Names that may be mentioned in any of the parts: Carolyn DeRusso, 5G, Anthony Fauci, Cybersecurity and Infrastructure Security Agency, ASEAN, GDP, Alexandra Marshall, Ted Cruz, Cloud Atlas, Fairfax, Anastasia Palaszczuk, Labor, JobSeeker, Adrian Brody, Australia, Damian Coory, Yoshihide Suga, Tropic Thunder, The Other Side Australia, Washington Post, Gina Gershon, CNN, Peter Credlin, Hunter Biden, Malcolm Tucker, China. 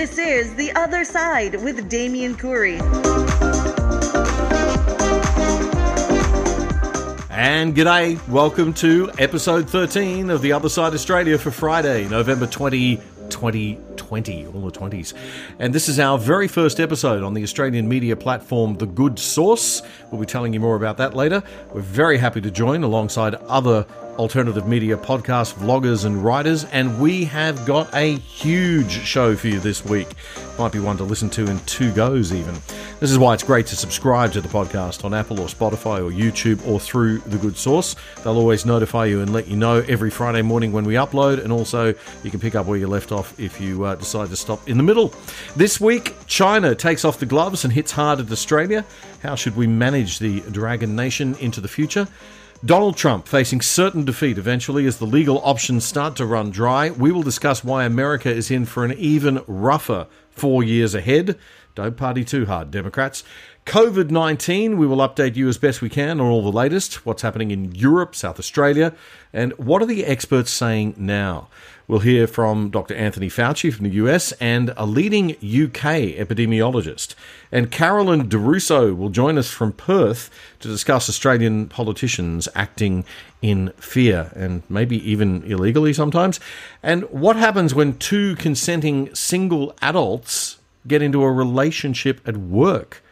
This is The Other Side with Damian Coory. And g'day, welcome to episode 13 of The Other Side Australia for Friday, November 2020, all the 20s. And this is our very first episode on the Australian media platform, The Good Source. We'll be telling you more about that later. We're very happy to join alongside other alternative media podcasts, vloggers and writers, and we have got a huge show for you this week. Might be one to listen to in two goes even. This is why it's great to subscribe to the podcast on Apple or Spotify or YouTube or through The Good Source. They'll always notify you and let you know every Friday morning when we upload, and also you can pick up where you left off if you decide to stop in the middle. This week, China takes off the gloves and hits hard at Australia. How should we manage the Dragon Nation into the future? Donald Trump facing certain defeat eventually as the legal options start to run dry. We will discuss why America is in for an even rougher 4 years ahead. Don't party too hard, Democrats. COVID-19, we will update you as best we can on all the latest, what's happening in Europe, South Australia, and what are the experts saying now? We'll hear from Dr. Anthony Fauci from the US and a leading UK epidemiologist. And Carolyn DeRusso will join us from Perth to discuss Australian politicians acting in fear and maybe even illegally sometimes. And what happens when two consenting single adults get into a relationship at work?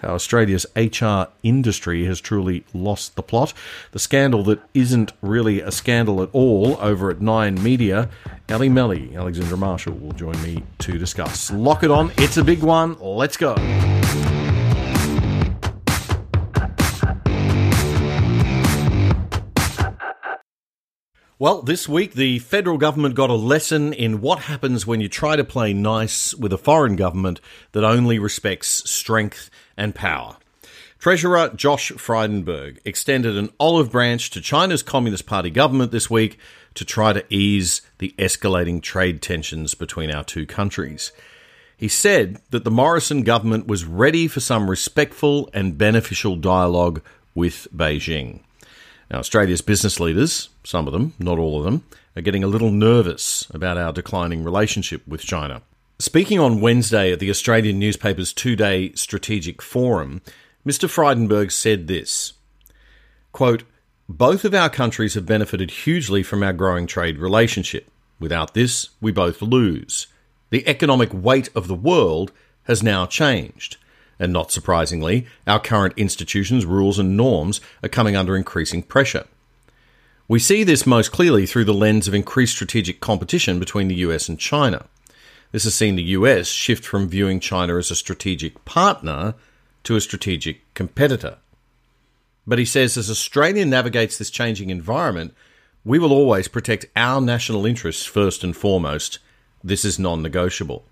How Australia's HR industry has truly lost the plot. The scandal that isn't really a scandal at all over at Nine Media. Ellie Melli, Alexandra Marshall will join me to discuss. Lock it on. It's a big one. Let's go. Well, this week, the federal government got a lesson in what happens when you try to play nice with a foreign government that only respects strength and power. Treasurer Josh Frydenberg extended an olive branch to China's Communist Party government this week to try to ease the escalating trade tensions between our two countries. He said that the Morrison government was ready for some respectful and beneficial dialogue with Beijing. Now, Australia's business leaders, some of them, not all of them, are getting a little nervous about our declining relationship with China. Speaking on Wednesday at the Australian newspaper's two-day strategic forum, Mr. Frydenberg said this, quote, "Both of our countries have benefited hugely from our growing trade relationship. Without this, we both lose. The economic weight of the world has now changed. And not surprisingly, our current institutions, rules and norms are coming under increasing pressure. We see this most clearly through the lens of increased strategic competition between the US and China. This has seen the US shift from viewing China as a strategic partner to a strategic competitor." But he says, as Australia navigates this changing environment, we will always protect our national interests first and foremost. This is non-negotiable.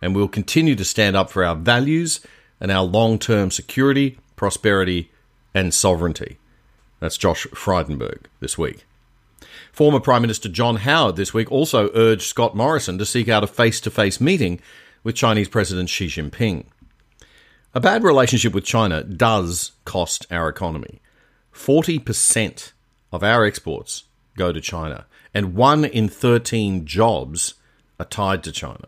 And we'll continue to stand up for our values and our long-term security, prosperity, and sovereignty. That's Josh Frydenberg this week. Former Prime Minister John Howard this week also urged Scott Morrison to seek out a face-to-face meeting with Chinese President Xi Jinping. A bad relationship with China does cost our economy. 40% of our exports go to China, and 1 in 13 jobs are tied to China.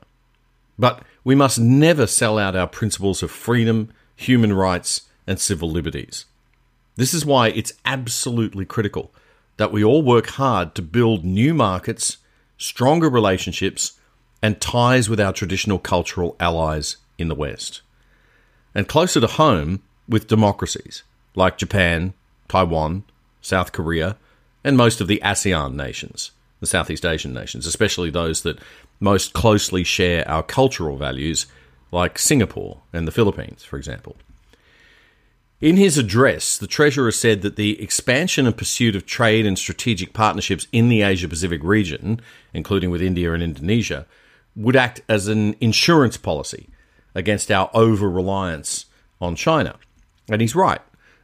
But we must never sell out our principles of freedom, human rights, and civil liberties. This is why it's absolutely critical that we all work hard to build new markets, stronger relationships, and ties with our traditional cultural allies in the West. And closer to home with democracies like Japan, Taiwan, South Korea, and most of the ASEAN nations, the Southeast Asian nations, especially those that most closely share our cultural values, like Singapore and the Philippines, for example. In his address, the Treasurer said that the expansion and pursuit of trade and strategic partnerships in the Asia-Pacific region, including with India and Indonesia, would act as an insurance policy against our over-reliance on China. And he's right.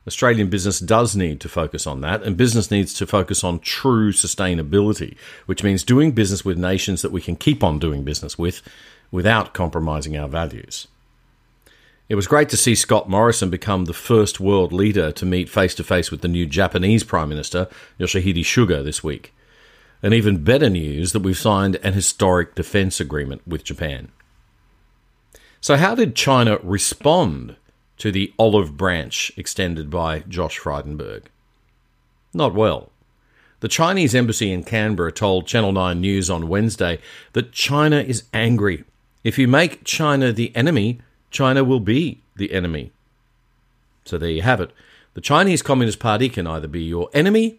Australian business does need to focus on that, and business needs to focus on true sustainability, which means doing business with nations that we can keep on doing business with without compromising our values. It was great to see Scott Morrison become the first world leader to meet face-to-face with the new Japanese Prime Minister, Yoshihide Suga, this week. And even better news that we've signed an historic defence agreement with Japan. So how did China respond to the olive branch extended by Josh Frydenberg? Not well. The Chinese embassy in Canberra told Channel 9 News on Wednesday that China is angry. If you make China the enemy, China will be the enemy. So there you have it. The Chinese Communist Party can either be your enemy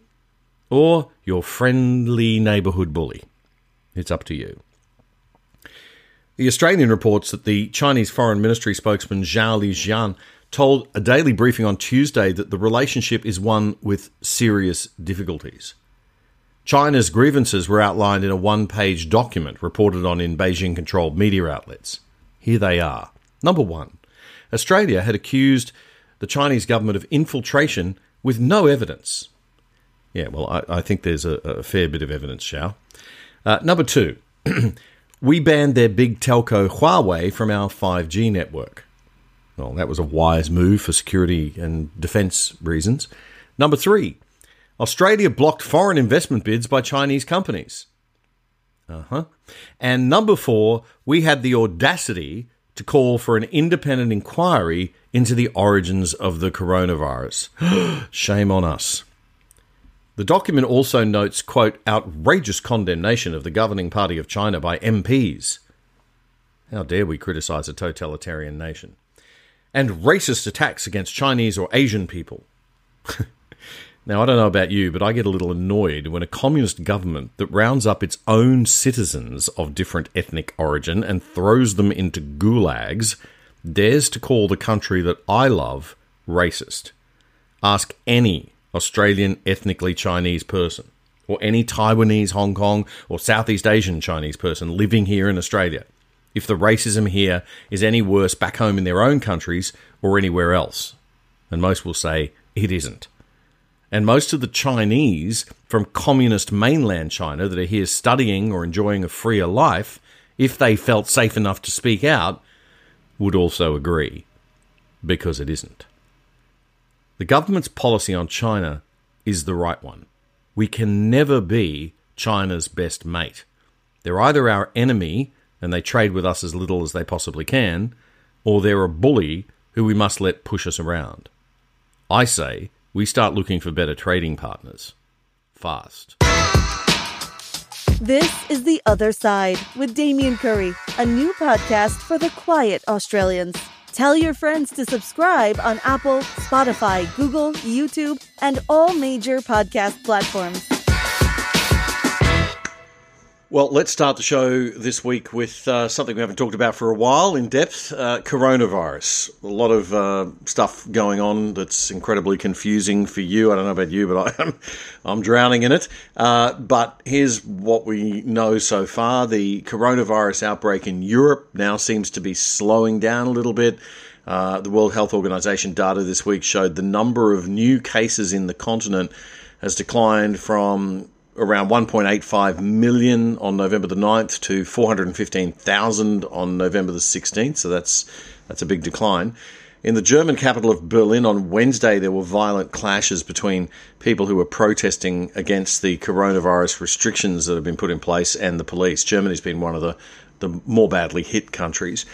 or your friendly neighbourhood bully. It's up to you. The Australian reports that the Chinese Foreign Ministry spokesman Zhao Lijian told a daily briefing on Tuesday that the relationship is one with serious difficulties. China's grievances were outlined in a one-page document reported on in Beijing-controlled media outlets. Here they are. Number one, Australia had accused the Chinese government of infiltration with no evidence. Yeah, well, I think there's a fair bit of evidence, Zhao. Number two, we banned their big telco Huawei from our 5G network. Well, that was a wise move for security and defence reasons. Number three, Australia blocked foreign investment bids by Chinese companies. And number four, we had the audacity to call for an independent inquiry into the origins of the coronavirus. Shame on us. The document also notes, quote, outrageous condemnation of the governing party of China by MPs. How dare we criticise a totalitarian nation? And racist attacks against Chinese or Asian people. Now, I don't know about you, but I get a little annoyed when a communist government that rounds up its own citizens of different ethnic origin and throws them into gulags dares to call the country that I love racist. Ask any Australian ethnically Chinese person, or any Taiwanese, Hong Kong, or Southeast Asian Chinese person living here in Australia, if the racism here is any worse back home in their own countries or anywhere else. And most will say it isn't. And most of the Chinese from communist mainland China that are here studying or enjoying a freer life, if they felt safe enough to speak out, would also agree, because it isn't. The government's policy on China is the right one. We can never be China's best mate. They're either our enemy, and they trade with us as little as they possibly can, or they're a bully who we must let push us around. I say we start looking for better trading partners. Fast. This is The Other Side with Damian Coory, a new podcast for the quiet Australians. Tell your friends to subscribe on Apple, Spotify, Google, YouTube, and all major podcast platforms. Well, let's start the show this week with something we haven't talked about for a while in depth, coronavirus. A lot of stuff going on that's incredibly confusing for you. I don't know about you, but I'm drowning in it. But here's what we know so far. The coronavirus outbreak in Europe now seems to be slowing down a little bit. The World Health Organization data this week showed the number of new cases in the continent has declined from around 1.85 million on November the 9th to 415,000 on November the 16th, so that's a big decline. In the German capital of Berlin on Wednesday, there were violent clashes between people who were protesting against the coronavirus restrictions that have been put in place and the police. Germany's been one of the more badly hit countries.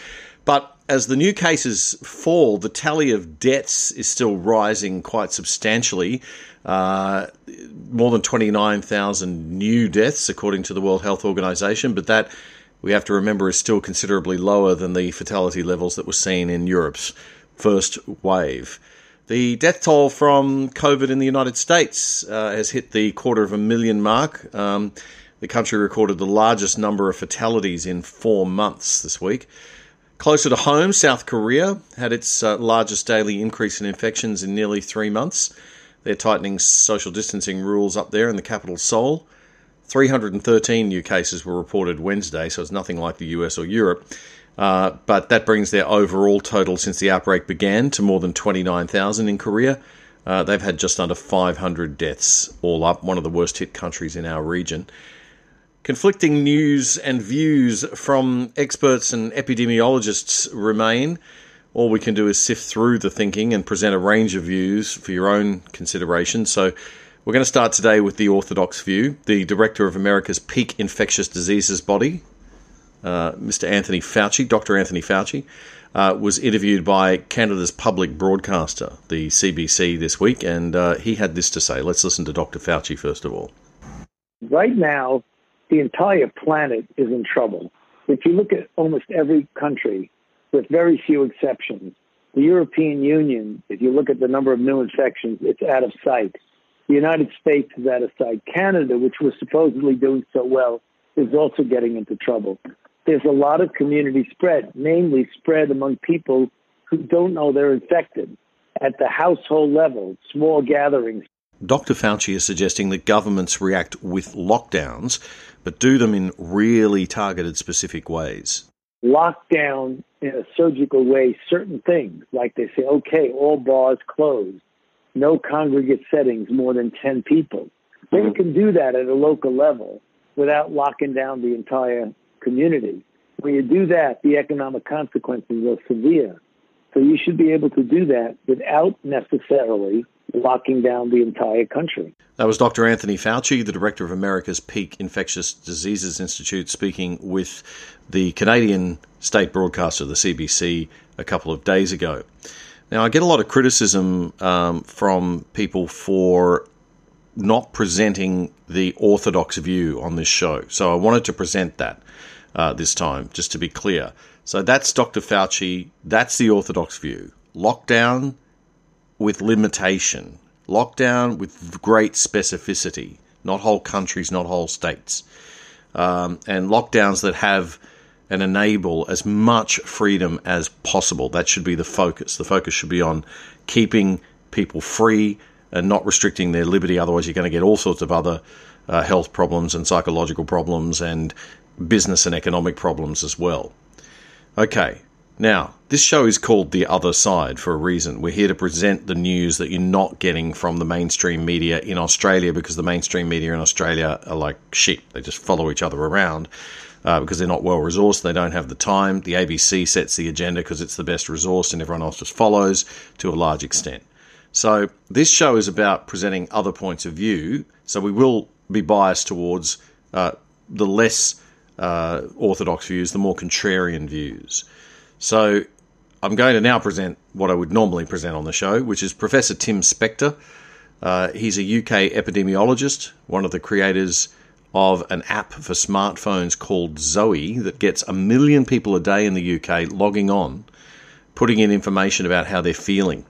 But as the new cases fall, the tally of deaths is still rising quite substantially. More than 29,000 new deaths, according to the World Health Organization, but that, we have to remember, is still considerably lower than the fatality levels that were seen in Europe's first wave. The death toll from COVID in the United States has hit the 250,000 mark. The country recorded the largest number of fatalities in 4 months this week. Closer to home, South Korea had its largest daily increase in infections in nearly 3 months. They're tightening social distancing rules up there in the capital, Seoul. 313 new cases were reported Wednesday, so it's nothing like the US or Europe. But that brings their overall total since the outbreak began to more than 29,000 in Korea. They've had just under 500 deaths all up, one of the worst hit countries in our region. Conflicting news and views from experts and epidemiologists remain. All we can do is sift through the thinking and present a range of views for your own consideration. So we're going to start today with the orthodox view. The director of America's Peak Infectious Diseases Body, Mr. Anthony Fauci, Dr. Anthony Fauci, was interviewed by Canada's public broadcaster, the CBC, this week, and he had this to say. Let's listen to Dr. Fauci first of all. Right now, the entire planet is in trouble. If you look at almost every country, with very few exceptions, the European Union, if you look at the number of new infections, it's out of sight. The United States is out of sight. Canada, which was supposedly doing so well, is also getting into trouble. There's a lot of community spread, namely spread among people who don't know they're infected at the household level, small gatherings. Dr. Fauci is suggesting that governments react with lockdowns, but do them in really targeted, specific ways. Lock down in a surgical way certain things, like they say, okay, all bars closed, no congregate settings more than 10 people. They can do that at a local level without locking down the entire community. When you do that, the economic consequences are severe. So you should be able to do that without necessarily locking down the entire country. That was Dr. Anthony Fauci, the director of America's Peak Infectious Diseases Institute, speaking with the Canadian state broadcaster, the CBC, a couple of days ago. Now, I get a lot of criticism from people for not presenting the orthodox view on this show. So I wanted to present that this time, just to be clear. So that's Dr. Fauci. That's the orthodox view. Lockdown with limitation, lockdown with great specificity, not whole countries, not whole states, and lockdowns that have and enable as much freedom as possible. That should be the focus. The focus should be on keeping people free and not restricting their liberty. Otherwise, you're going to get all sorts of other health problems and psychological problems and business and economic problems as well. Okay. Now, this show is called The Other Side for a reason. We're here to present the news that you're not getting from the mainstream media in Australia, because the mainstream media in Australia are like sheep. They just follow each other around because they're not well-resourced. They don't have the time. The ABC sets the agenda because it's the best resourced and everyone else just follows to a large extent. So this show is about presenting other points of view. So we will be biased towards the less orthodox views, the more contrarian views. So I'm going to now present what I would normally present on the show, which is Professor Tim Spector. He's a UK epidemiologist, one of the creators of an app for smartphones called Zoe that gets 1 million people a day in the UK logging on, putting in information about how they're feeling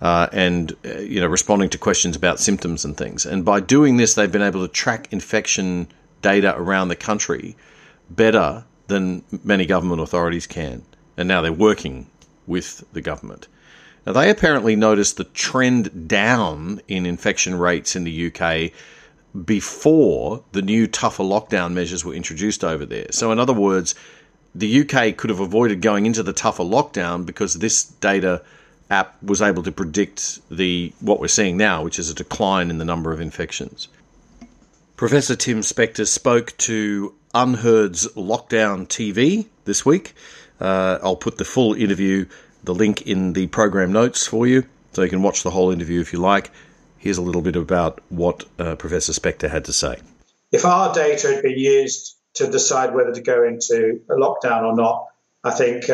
and responding to questions about symptoms and things. And by doing this, they've been able to track infection data around the country better than many government authorities can. And now they're working with the government. Now, they apparently noticed the trend down in infection rates in the UK before the new tougher lockdown measures were introduced over there. So in other words, the UK could have avoided going into the tougher lockdown because this data app was able to predict what we're seeing now, which is a decline in the number of infections. Professor Tim Spector spoke to Unheard's Lockdown TV this week. I'll put the full interview, the link in the program notes for you, so you can watch the whole interview if you like. Here's a little bit about what Professor Spector had to say. If our data had been used to decide whether to go into a lockdown or not, I think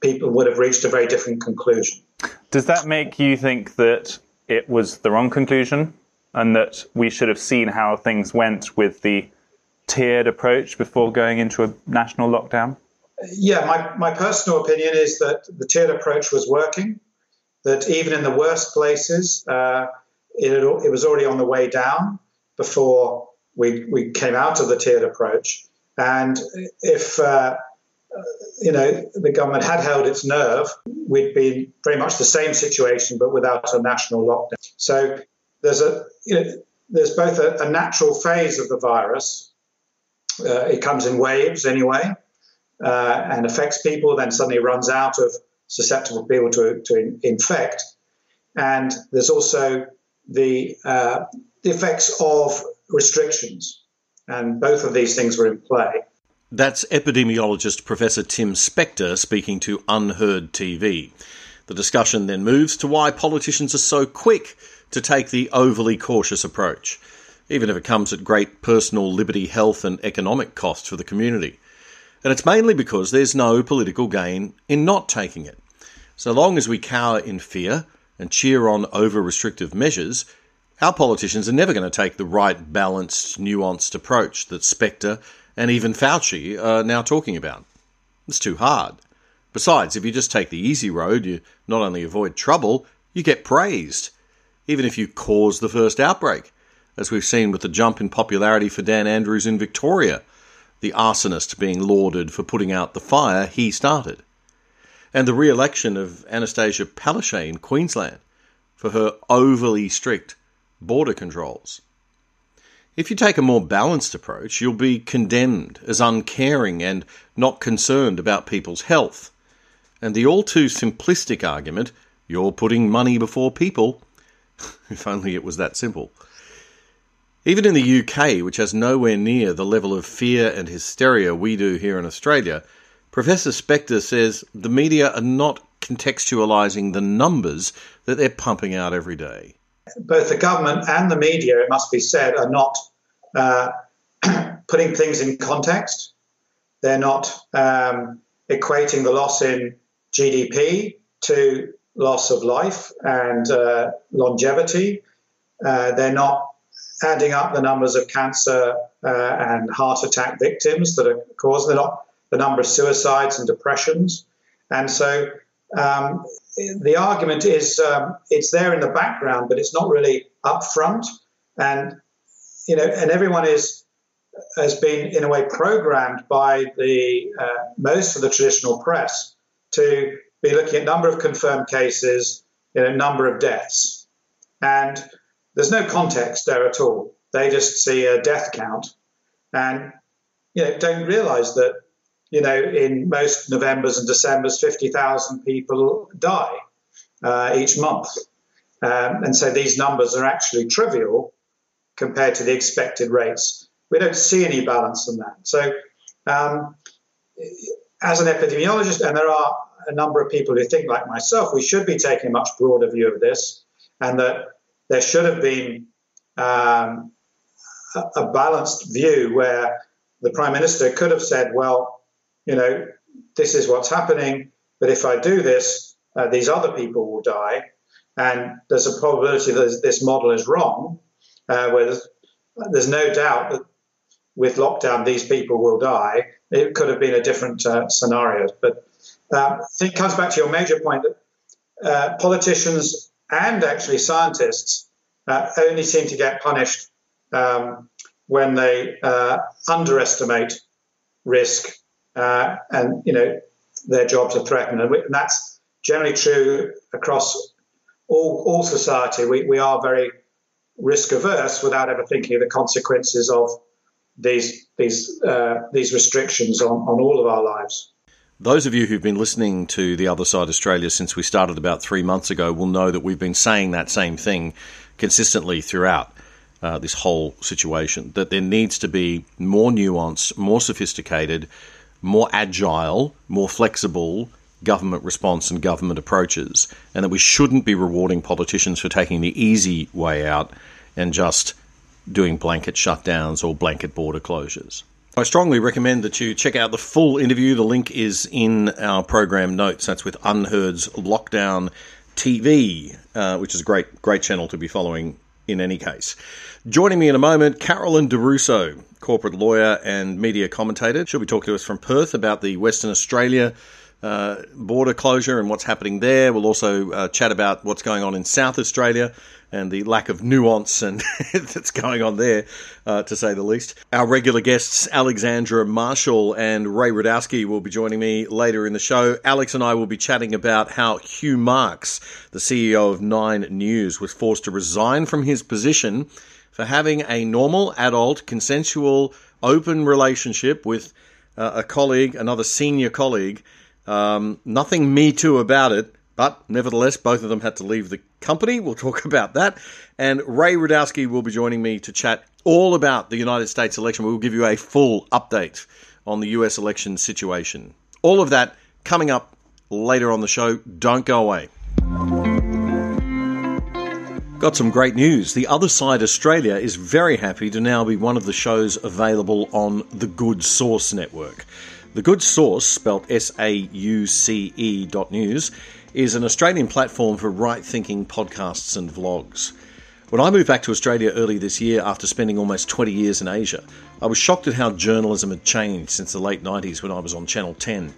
people would have reached a very different conclusion. Does that make you think that it was the wrong conclusion and that we should have seen how things went with the tiered approach before going into a national lockdown? Yeah, my personal opinion is that the tiered approach was working, that even in the worst places, it was already on the way down before we came out of the tiered approach. And if, the government had held its nerve, we'd be very much the same situation, but without a national lockdown. So there's both a natural phase of the virus. It comes in waves anyway. And affects people, then suddenly runs out of susceptible people to infect. And there's also the effects of restrictions. And both of these things were in play. That's epidemiologist Professor Tim Spector speaking to Unheard TV. The discussion then moves to why politicians are so quick to take the overly cautious approach, even if it comes at great personal liberty, health and economic costs for the community. And it's mainly because there's no political gain in not taking it. So long as we cower in fear and cheer on over-restrictive measures, our politicians are never going to take the right, balanced, nuanced approach that Spector and even Fauci are now talking about. It's too hard. Besides, if you just take the easy road, you not only avoid trouble, you get praised, even if you cause the first outbreak, as we've seen with the jump in popularity for Dan Andrews in Victoria, the arsonist being lauded for putting out the fire he started, and the re-election of Anastasia Palaszczuk in Queensland for her overly strict border controls. If you take a more balanced approach, you'll be condemned as uncaring and not concerned about people's health. And the all-too-simplistic argument, you're putting money before people, if only it was that simple. Even in the UK, which has nowhere near the level of fear and hysteria we do here in Australia, Professor Spector says the media are not contextualising the numbers that they're pumping out every day. Both the government and the media, it must be said, are not putting things in context. They're not equating the loss in GDP to loss of life and longevity. They're not adding up the numbers of cancer and heart attack victims that are caused. They're not the number of suicides and depressions. And so the argument is it's there in the background, but it's not really up front. And, you know, and everyone has been, in a way, programmed by the most of the traditional press to be looking at number of confirmed cases, you know, number of deaths. And there's no context there at all. They just see a death count and, you know, don't realise that, you know, in most Novembers and Decembers, 50,000 people die each month. And so these numbers are actually trivial compared to the expected rates. We don't see any balance in that. So as an epidemiologist, and there are a number of people who think like myself, we should be taking a much broader view of this, and that there should have been a balanced view where the Prime Minister could have said, well, you know, this is what's happening, but if I do this, these other people will die, and there's a probability that this model is wrong, where there's no doubt that with lockdown, these people will die. It could have been a different scenario. But I think it comes back to your major point that politicians and actually scientists only seem to get punished when they underestimate risk. And, you know, their jobs are threatened. And that's generally true across all society. We are very risk averse without ever thinking of the consequences of these restrictions on all of our lives. Those of you who've been listening to The Other Side Australia since we started about 3 months ago will know that we've been saying that same thing consistently throughout this whole situation, that there needs to be more nuanced, more sophisticated, more agile, more flexible government response and government approaches, and that we shouldn't be rewarding politicians for taking the easy way out and just doing blanket shutdowns or blanket border closures. I strongly recommend that you check out the full interview. The link is in our program notes. That's with Unheard's Lockdown TV, which is a great channel to be following in any case. Joining me in a moment, Carolyn DeRusso, corporate lawyer and media commentator. She'll be talking to us from Perth about the Western Australia border closure and what's happening there. We'll also chat about what's going on in South Australia and the lack of nuance and that's going on there, to say the least. Our regular guests, Alexandra Marshall and Ray Rudowski, will be joining me later in the show. Alex and I will be chatting about how Hugh Marks, the CEO of Nine News, was forced to resign from his position for having a normal, adult, consensual, open relationship with a colleague, another senior colleague. Nothing Me Too about it, but nevertheless, both of them had to leave the company. We'll talk about that. And Ray Rudowski will be joining me to chat all about the United States election. We'll give you a full update on the US election situation. All of that coming up later on the show. Don't go away. Got some great news. The Other Side Australia is very happy to now be one of the shows available on the Good Source network. The Good Source, spelt SAUCE.news, is an Australian platform for right-thinking podcasts and vlogs. When I moved back to Australia early this year after spending almost 20 years in Asia, I was shocked at how journalism had changed since the late 90s when I was on Channel 10.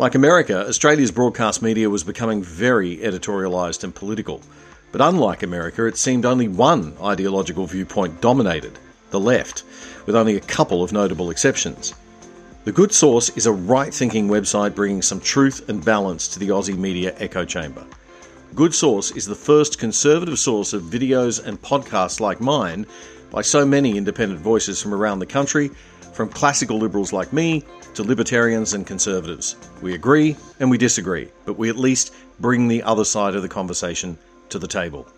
Like America, Australia's broadcast media was becoming very editorialised and political. But unlike America, it seemed only one ideological viewpoint dominated, the left, with only a couple of notable exceptions. The Good Source is a right-thinking website bringing some truth and balance to the Aussie media echo chamber. Good Source is the first conservative source of videos and podcasts like mine by so many independent voices from around the country, from classical liberals like me to libertarians and conservatives. We agree and we disagree, but we at least bring the other side of the conversation to the table.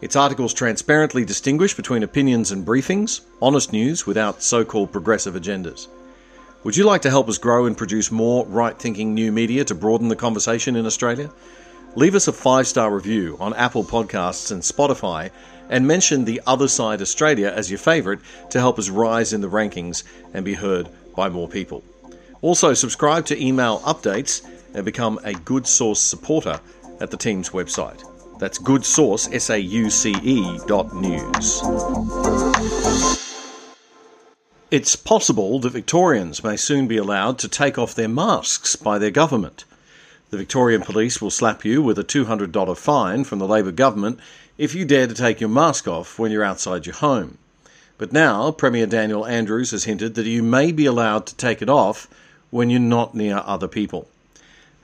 Its articles transparently distinguish between opinions and briefings, honest news without so-called progressive agendas. Would you like to help us grow and produce more right-thinking new media to broaden the conversation in Australia? Leave us a 5-star review on Apple Podcasts and Spotify and mention The Other Side Australia as your favourite to help us rise in the rankings and be heard by more people. Also, subscribe to email updates and become a Good Source supporter at the team's website. That's Good Source, SAUCE.news. It's possible that Victorians may soon be allowed to take off their masks by their government. The Victorian police will slap you with a $200 fine from the Labor government if you dare to take your mask off when you're outside your home. But now, Premier Daniel Andrews has hinted that you may be allowed to take it off when you're not near other people.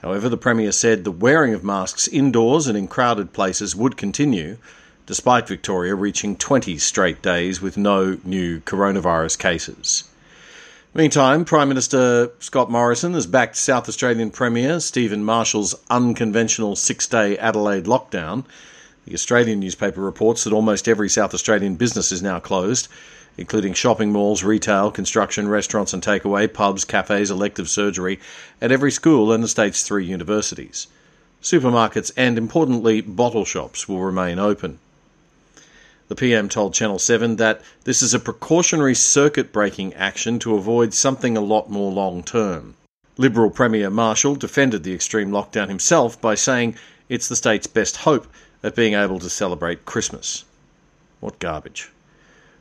However, the Premier said the wearing of masks indoors and in crowded places would continue, despite Victoria reaching 20 straight days with no new coronavirus cases. Meantime, Prime Minister Scott Morrison has backed South Australian Premier Stephen Marshall's unconventional 6-day Adelaide lockdown. The Australian newspaper reports that almost every South Australian business is now closed, including shopping malls, retail, construction, restaurants and takeaway, pubs, cafes, elective surgery, and every school and the state's 3 universities. Supermarkets and, importantly, bottle shops will remain open. The PM told Channel 7 that this is a precautionary circuit-breaking action to avoid something a lot more long-term. Liberal Premier Marshall defended the extreme lockdown himself by saying it's the state's best hope at being able to celebrate Christmas. What garbage.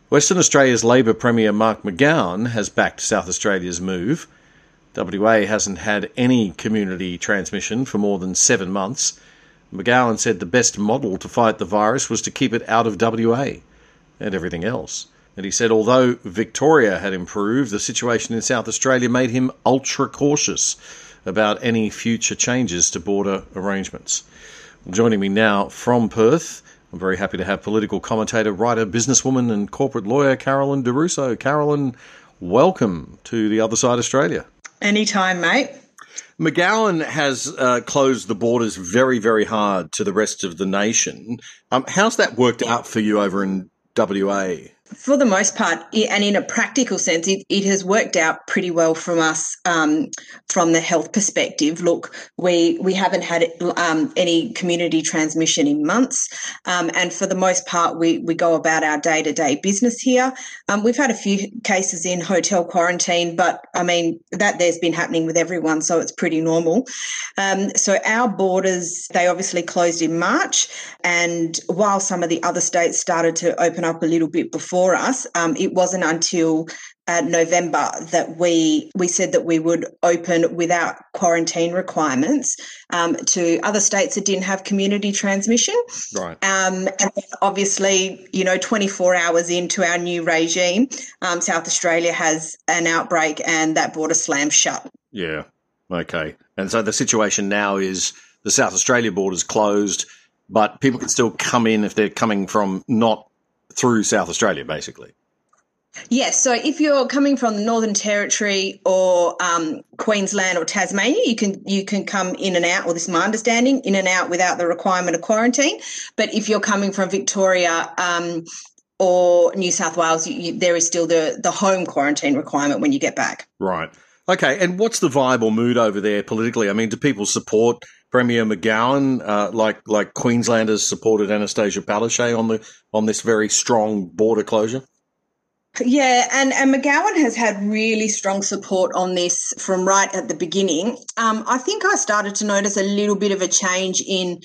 Western Australia's Labor Premier Mark McGowan has backed South Australia's move. WA hasn't had any community transmission for more than 7 months. McGowan said the best model to fight the virus was to keep it out of WA and everything else. And he said although Victoria had improved, the situation in South Australia made him ultra-cautious about any future changes to border arrangements. Joining me now from Perth, I'm very happy to have political commentator, writer, businesswoman and corporate lawyer Carolyn DeRusso. Carolyn, welcome to The Other Side Australia. Anytime, mate. McGowan has closed the borders very, very hard to the rest of the nation. How's that worked out for you over in WA? For the most part, and in a practical sense, it has worked out pretty well from us from the health perspective. Look, we haven't had any community transmission in months, and for the most part, we go about our day-to-day business here. We've had a few cases in hotel quarantine, but, I mean, that there's been happening with everyone, so it's pretty normal. So our borders, they obviously closed in March, and while some of the other states started to open up a little bit before us, it wasn't until November that we said that we would open without quarantine requirements to other states that didn't have community transmission. Right. And obviously, 24 hours into our new regime, South Australia has an outbreak and that border slammed shut. Yeah. Okay. And so the situation now is the South Australia border's closed, but people can still come in if they're coming from not through South Australia, basically. Yes. So if you're coming from the Northern Territory or Queensland or Tasmania, you can come in and out, or this is my understanding, in and out without the requirement of quarantine. But if you're coming from Victoria or New South Wales, there is still the home quarantine requirement when you get back. Right. Okay. And what's the vibe or mood over there politically? I mean, do people support Premier McGowan, like Queenslanders supported Anastasia Palaszczuk on this very strong border closure? Yeah, and McGowan has had really strong support on this from right at the beginning. I think I started to notice a little bit of a change in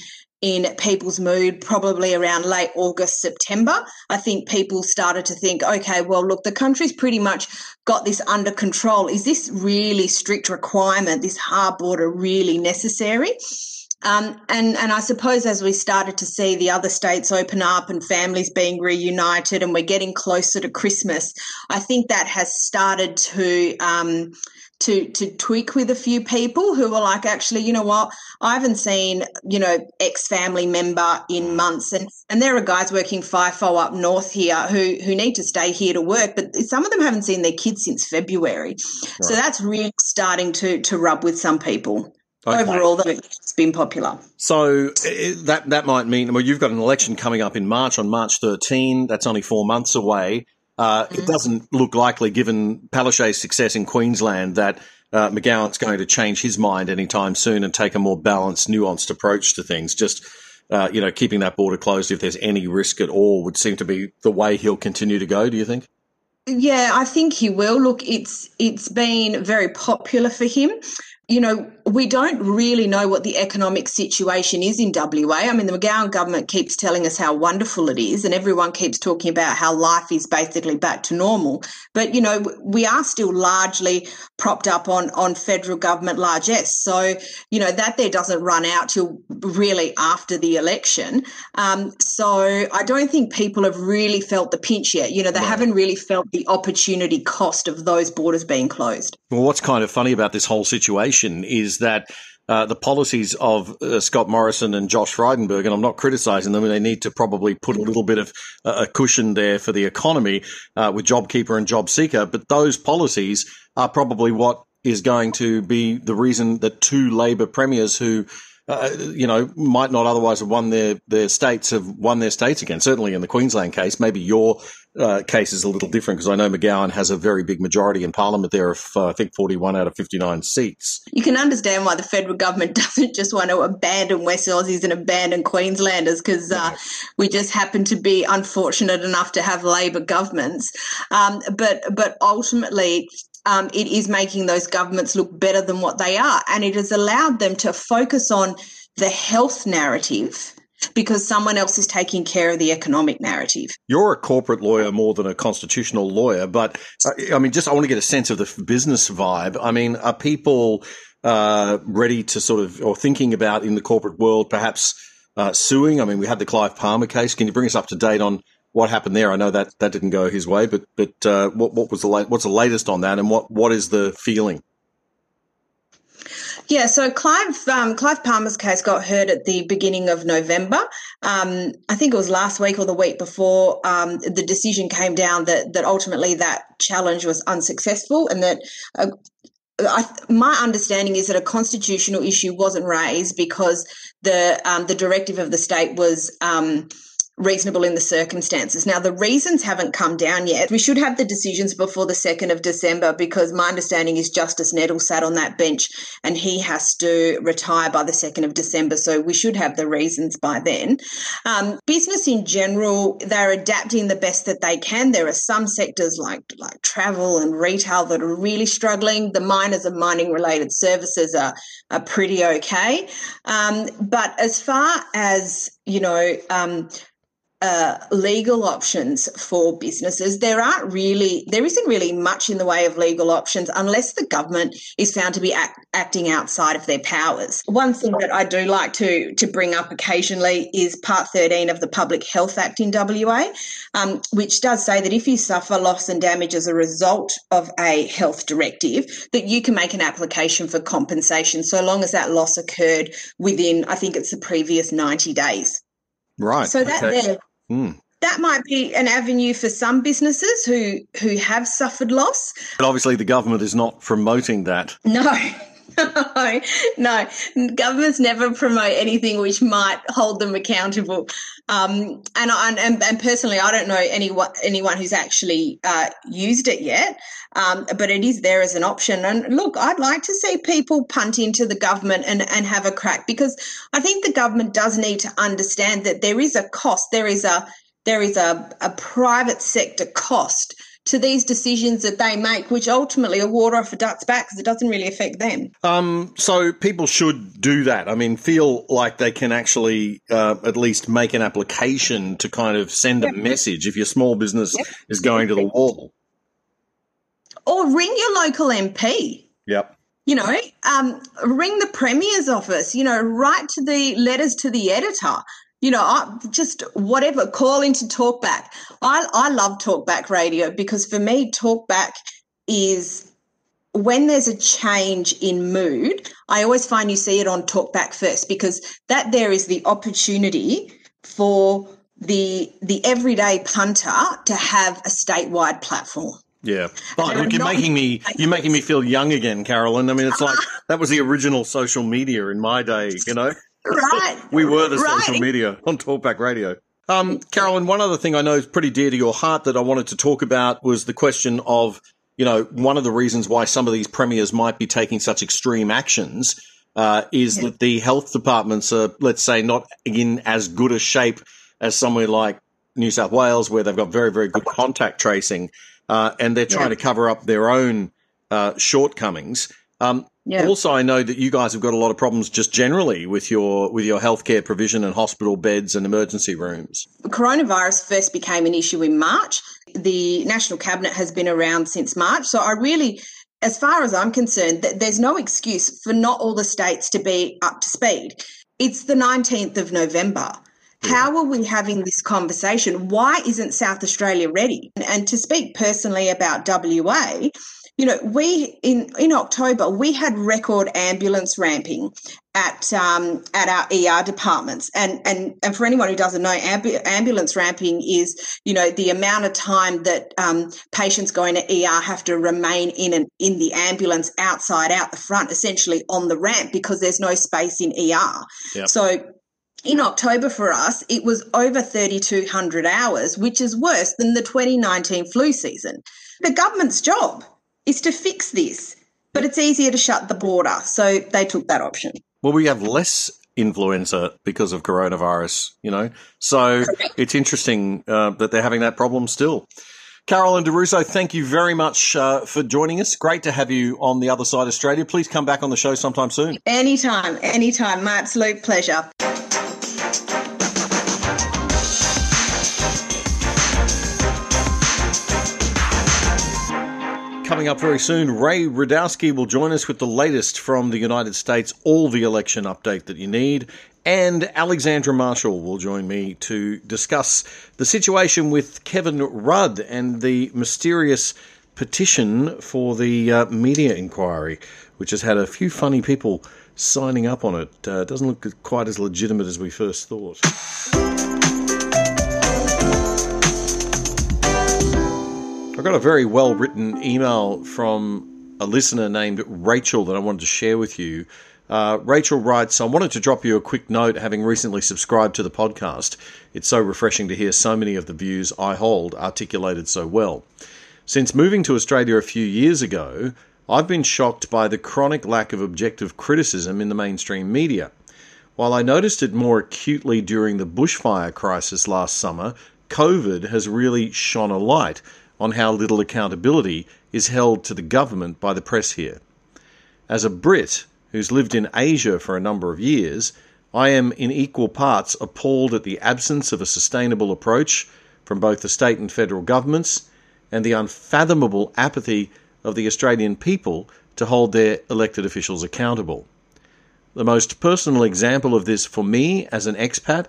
people's mood probably around late August, September. I think people started to think, okay, well, look, the country's pretty much got this under control. Is this really strict requirement, this hard border, really necessary? And I suppose as we started to see the other states open up and families being reunited and we're getting closer to Christmas, I think that has started to tweak with a few people who were like, actually, you know what, I haven't seen, you know, ex family member in months. And there are guys working FIFO up north here who need to stay here to work, but some of them haven't seen their kids since February. Right. So that's really starting to rub with some people. Okay. Overall, though, it's been popular. So that might mean, well, you've got an election coming up in March, on March 13. That's only 4 months away. It doesn't look likely, given Palaszczuk's success in Queensland, that McGowan's going to change his mind anytime soon and take a more balanced, nuanced approach to things. Just, you know, keeping that border closed if there's any risk at all would seem to be the way he'll continue to go, do you think? Yeah, I think he will. Look, it's been very popular for him. You know, we don't really know what the economic situation is in WA. I mean, the McGowan government keeps telling us how wonderful it is and everyone keeps talking about how life is basically back to normal. But, you know, we are still largely propped up on federal government largesse. So, you know, that there doesn't run out till really after the election. So I don't think people have really felt the pinch yet. You know, they haven't really felt the opportunity cost of those borders being closed. Well, what's kind of funny about this whole situation is that the policies of Scott Morrison and Josh Frydenberg, and I'm not criticising them, they need to probably put a little bit of a cushion there for the economy with JobKeeper and JobSeeker, but those policies are probably what is going to be the reason that two Labor premiers who, you know, might not otherwise have won their states have won their states again, certainly in the Queensland case. Maybe your case is a little different because I know McGowan has a very big majority in Parliament there of, I think, 41 out of 59 seats. You can understand why the federal government doesn't just want to abandon West Aussies and abandon Queenslanders because we just happen to be unfortunate enough to have Labor governments. But ultimately, it is making those governments look better than what they are, and it has allowed them to focus on the health narrative because someone else is taking care of the economic narrative. You're a corporate lawyer more than a constitutional lawyer, but I mean, just I want to get a sense of the business vibe. I mean, are people ready to sort of, or thinking about in the corporate world, perhaps suing? I mean, we had the Clive Palmer case. Can you bring us up to date on what happened there? I know that didn't go his way, but what's the latest on that, and what is the feeling? Yeah, so Clive Palmer's case got heard at the beginning of November. I think it was last week or the week before the decision came down that ultimately that challenge was unsuccessful, and that my understanding is that a constitutional issue wasn't raised because the directive of the state was reasonable in the circumstances. Now, the reasons haven't come down yet. We should have the decisions before the 2nd of December because my understanding is Justice Nettle sat on that bench and he has to retire by the 2nd of December, so we should have the reasons by then. Business in general, they're adapting the best that they can. There are some sectors like travel and retail that are really struggling. The miners and mining-related services are pretty okay. But as far as, you know, legal options for businesses, there isn't really much in the way of legal options unless the government is found to be acting outside of their powers. One thing that I do like to bring up occasionally is Part 13 of the Public Health Act in WA, which does say that if you suffer loss and damage as a result of a health directive, that you can make an application for compensation so long as that loss occurred within, I think it's the previous 90 days. Right. So that that might be an avenue for some businesses who have suffered loss. But obviously the government is not promoting that. No. Governments never promote anything which might hold them accountable. And personally, I don't know anyone who's actually used it yet, but it is there as an option. And look, I'd like to see people punt into the government and have a crack, because I think the government does need to understand that there is a cost. There is a private sector cost to these decisions that they make, which ultimately are water off a duck's back because it doesn't really affect them. So people should do that. I mean, feel like they can actually at least make an application to kind of send a message if your small business is going to the wall. Or ring your local MP. Yep. You know, ring the Premier's office, you know, write to the letters to the editor, you know, just whatever, call into Talkback. I love Talkback radio because for me, Talkback is when there's a change in mood, I always find you see it on Talkback first because that there is the opportunity for the everyday punter to have a statewide platform. Yeah, but look, you're making me feel young again, Carolyn. I mean, it's like that was the original social media in my day, you know. Right. We were the social media on Talkback Radio. Carolyn, one other thing I know is pretty dear to your heart that I wanted to talk about was the question of, you know, one of the reasons why some of these premiers might be taking such extreme actions is that the health departments are, let's say, not in as good a shape as somewhere like New South Wales, where they've got very, very good contact tracing. And they're trying to cover up their own shortcomings. Also, I know that you guys have got a lot of problems just generally with your healthcare provision and hospital beds and emergency rooms. Coronavirus first became an issue in March. The National Cabinet has been around since March. So I really, as far as I'm concerned, there's no excuse for not all the states to be up to speed. It's the 19th of November. How are we having this conversation? Why isn't South Australia ready? And to speak personally about WA, you know, we in October, we had record ambulance ramping at our ER departments. And for anyone who doesn't know, ambulance ramping is, you know, the amount of time that patients going to ER have to remain in the ambulance out the front, essentially on the ramp because there's no space in ER. Yep. So in October for us, it was over 3,200 hours, which is worse than the 2019 flu season. The government's job is to fix this, but it's easier to shut the border. So they took that option. Well, we have less influenza because of coronavirus, you know, so it's interesting that they're having that problem still. Carolyn DeRusso, thank you very much for joining us. Great to have you on The Other Side Australia. Please come back on the show sometime soon. Anytime. My absolute pleasure. Coming up very soon, Ray Rudowski will join us with the latest from the United States, all the election update that you need. And Alexandra Marshall will join me to discuss the situation with Kevin Rudd and the mysterious petition for the media inquiry, which has had a few funny people signing up on it. It doesn't look quite as legitimate as we first thought. I got a very well-written email from a listener named Rachel that I wanted to share with you. Rachel writes, I wanted to drop you a quick note having recently subscribed to the podcast. It's so refreshing to hear so many of the views I hold articulated so well. Since moving to Australia a few years ago, I've been shocked by the chronic lack of objective criticism in the mainstream media. While I noticed it more acutely during the bushfire crisis last summer, COVID has really shone a light on how little accountability is held to the government by the press here. As a Brit who's lived in Asia for a number of years, I am in equal parts appalled at the absence of a sustainable approach from both the state and federal governments and the unfathomable apathy of the Australian people to hold their elected officials accountable. The most personal example of this for me as an expat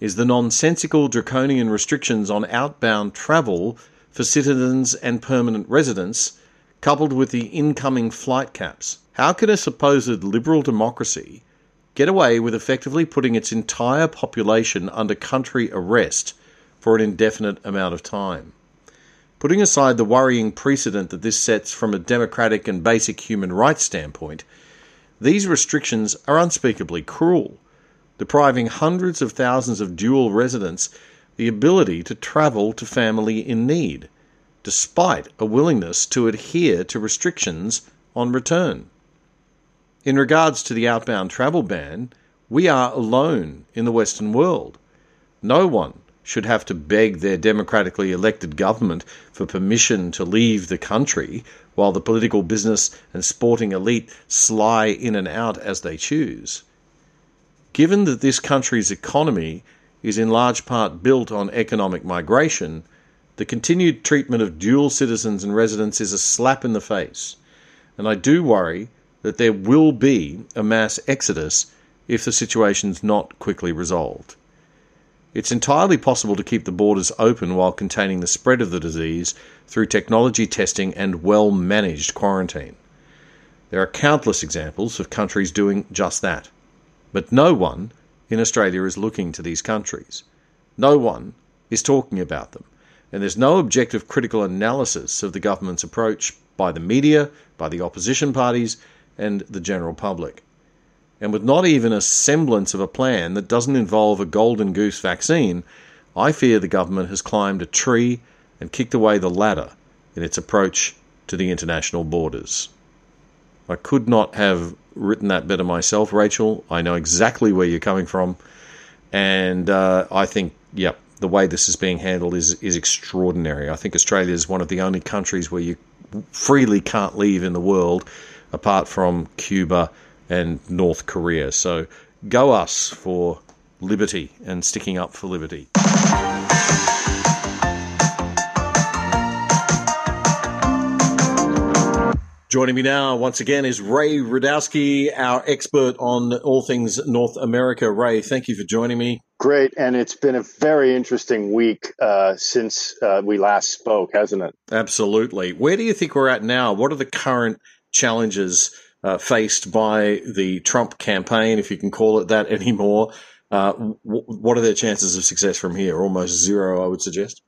is the nonsensical draconian restrictions on outbound travel for citizens and permanent residents, coupled with the incoming flight caps. How can a supposed liberal democracy get away with effectively putting its entire population under country arrest for an indefinite amount of time? Putting aside the worrying precedent that this sets from a democratic and basic human rights standpoint, these restrictions are unspeakably cruel, depriving hundreds of thousands of dual residents the ability to travel to family in need, despite a willingness to adhere to restrictions on return. In regards to the outbound travel ban, we are alone in the Western world. No one should have to beg their democratically elected government for permission to leave the country while the political business and sporting elite sly in and out as they choose. Given that this country's economy is in large part built on economic migration, the continued treatment of dual citizens and residents is a slap in the face, and I do worry that there will be a mass exodus if the situation's not quickly resolved. It's entirely possible to keep the borders open while containing the spread of the disease through technology testing and well-managed quarantine. There are countless examples of countries doing just that. But no one in Australia is looking to these countries. No one is talking about them. And there's no objective critical analysis of the government's approach by the media, by the opposition parties, and the general public. And with not even a semblance of a plan that doesn't involve a golden goose vaccine, I fear the government has climbed a tree and kicked away the ladder in its approach to the international borders. I could not have written that better myself, Rachel. I know exactly where you're coming from. And I think, the way this is being handled is extraordinary. I think Australia is one of the only countries where you freely can't leave in the world, apart from Cuba and North Korea. So go us for liberty and sticking up for liberty. Joining me now once again is Ray Rudowski, our expert on all things North America. Ray, thank you for joining me. Great, and it's been a very interesting week since we last spoke, hasn't it? Absolutely. Where do you think we're at now? What are the current challenges faced by the Trump campaign, if you can call it that anymore? What are their chances of success from here? Almost zero, I would suggest.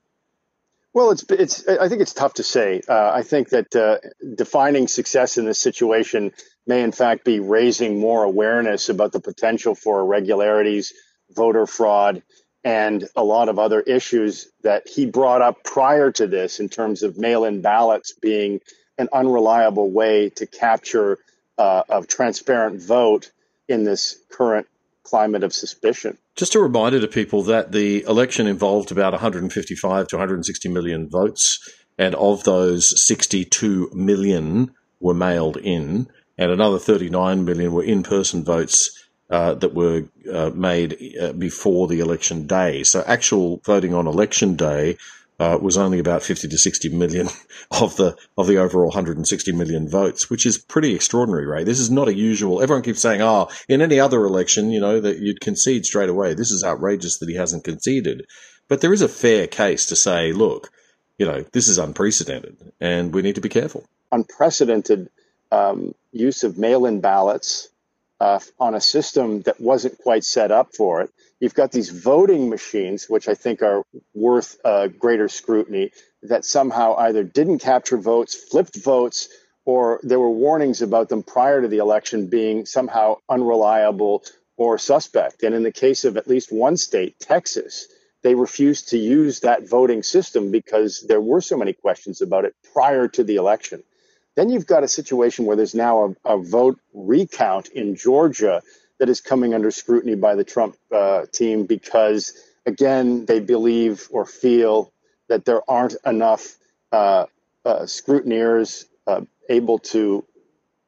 Well, I think it's tough to say. I think that defining success in this situation may, in fact, be raising more awareness about the potential for irregularities, voter fraud, and a lot of other issues that he brought up prior to this in terms of mail-in ballots being an unreliable way to capture a transparent vote in this current climate of suspicion. Just a reminder to people that the election involved about 155 to 160 million votes, and of those, 62 million were mailed in, and another 39 million were in-person votes that were made before the election day. So actual voting on election day was only about 50 to 60 million of the overall 160 million votes, which is pretty extraordinary, Ray. This is not a usual. Everyone keeps saying, in any other election, that you'd concede straight away. This is outrageous that he hasn't conceded. But there is a fair case to say, look, this is unprecedented and we need to be careful. Unprecedented use of mail-in ballots on a system that wasn't quite set up for it. You've got these voting machines, which I think are worth greater scrutiny, that somehow either didn't capture votes, flipped votes, or there were warnings about them prior to the election being somehow unreliable or suspect. And in the case of at least one state, Texas, they refused to use that voting system because there were so many questions about it prior to the election. Then you've got a situation where there's now a vote recount in Georgia that is coming under scrutiny by the Trump team because, again, they believe or feel that there aren't enough scrutineers able to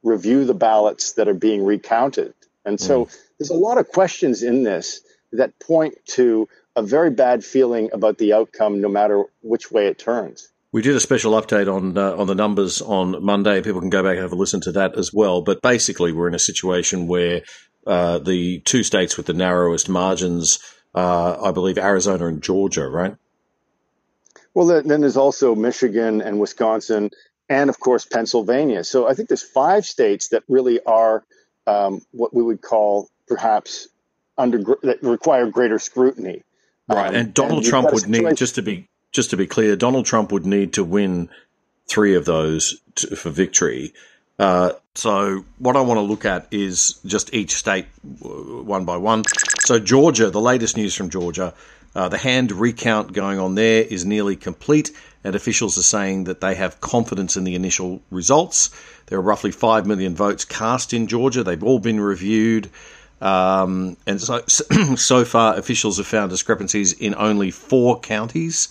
review the ballots that are being recounted. And so there's a lot of questions in this that point to a very bad feeling about the outcome, no matter which way it turns. We did a special update on the numbers on Monday. People can go back and have a listen to that as well. But basically, we're in a situation where the two states with the narrowest margins, I believe, Arizona and Georgia, right? Well, then there's also Michigan and Wisconsin and, of course, Pennsylvania. So I think there's five states that really are what we would call perhaps that require greater scrutiny. Right. And Donald Trump would need, just to be clear, Donald Trump would need to win three of those for victory. So what I want to look at is just each state one by one. So Georgia, the latest news from Georgia, the hand recount going on there is nearly complete, and officials are saying that they have confidence in the initial results. There are roughly 5 million votes cast in Georgia. They've all been reviewed. And so far, officials have found discrepancies in only 4 counties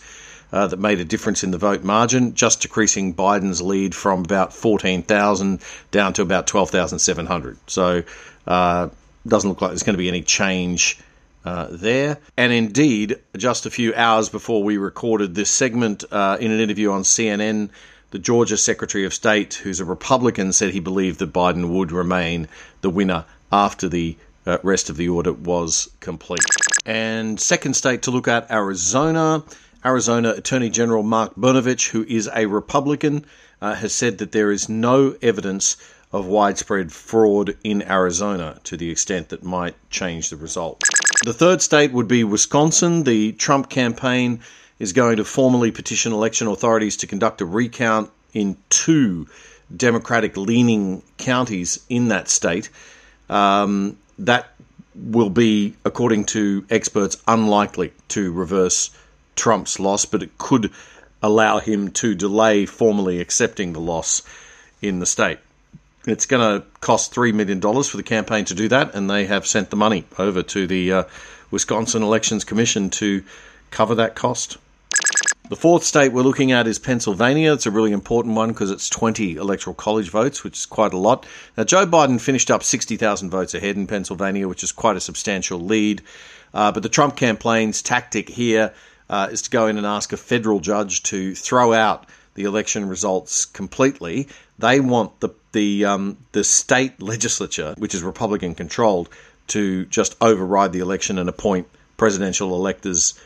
that made a difference in the vote margin, just decreasing Biden's lead from about 14,000 down to about 12,700. So doesn't look like there's going to be any change there. And indeed, just a few hours before we recorded this segment, in an interview on CNN, the Georgia Secretary of State, who's a Republican, said he believed that Biden would remain the winner after the rest of the audit was complete. And second state to look at, Arizona. Arizona Attorney General Mark Brnovich, who is a Republican, has said that there is no evidence of widespread fraud in Arizona to the extent that might change the result. The third state would be Wisconsin. The Trump campaign is going to formally petition election authorities to conduct a recount in 2 Democratic-leaning counties in that state. That will be, according to experts, unlikely to reverse Trump's loss, but it could allow him to delay formally accepting the loss in the state. It's going to cost $3 million for the campaign to do that, and they have sent the money over to the Wisconsin Elections Commission to cover that cost. The fourth state we're looking at is Pennsylvania. It's a really important one because it's 20 electoral college votes, which is quite a lot. Now, Joe Biden finished up 60,000 votes ahead in Pennsylvania, which is quite a substantial lead. But the Trump campaign's tactic here is to go in and ask a federal judge to throw out the election results completely. They want the state legislature, which is Republican-controlled, to just override the election and appoint presidential electors,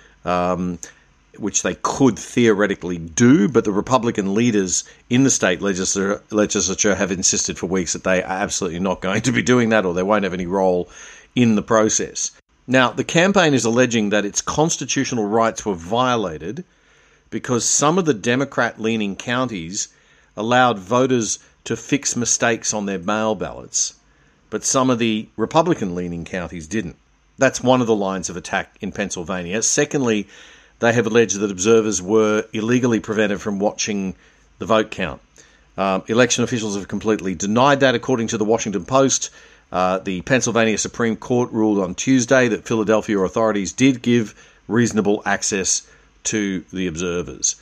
which they could theoretically do, but the Republican leaders in the state legislature have insisted for weeks that they are absolutely not going to be doing that, or they won't have any role in the process. Now, the campaign is alleging that its constitutional rights were violated because some of the Democrat-leaning counties allowed voters to fix mistakes on their mail ballots, but some of the Republican-leaning counties didn't. That's one of the lines of attack in Pennsylvania. Secondly, they have alleged that observers were illegally prevented from watching the vote count. Election officials have completely denied that, according to the Washington Post. The Pennsylvania Supreme Court ruled on Tuesday that Philadelphia authorities did give reasonable access to the observers.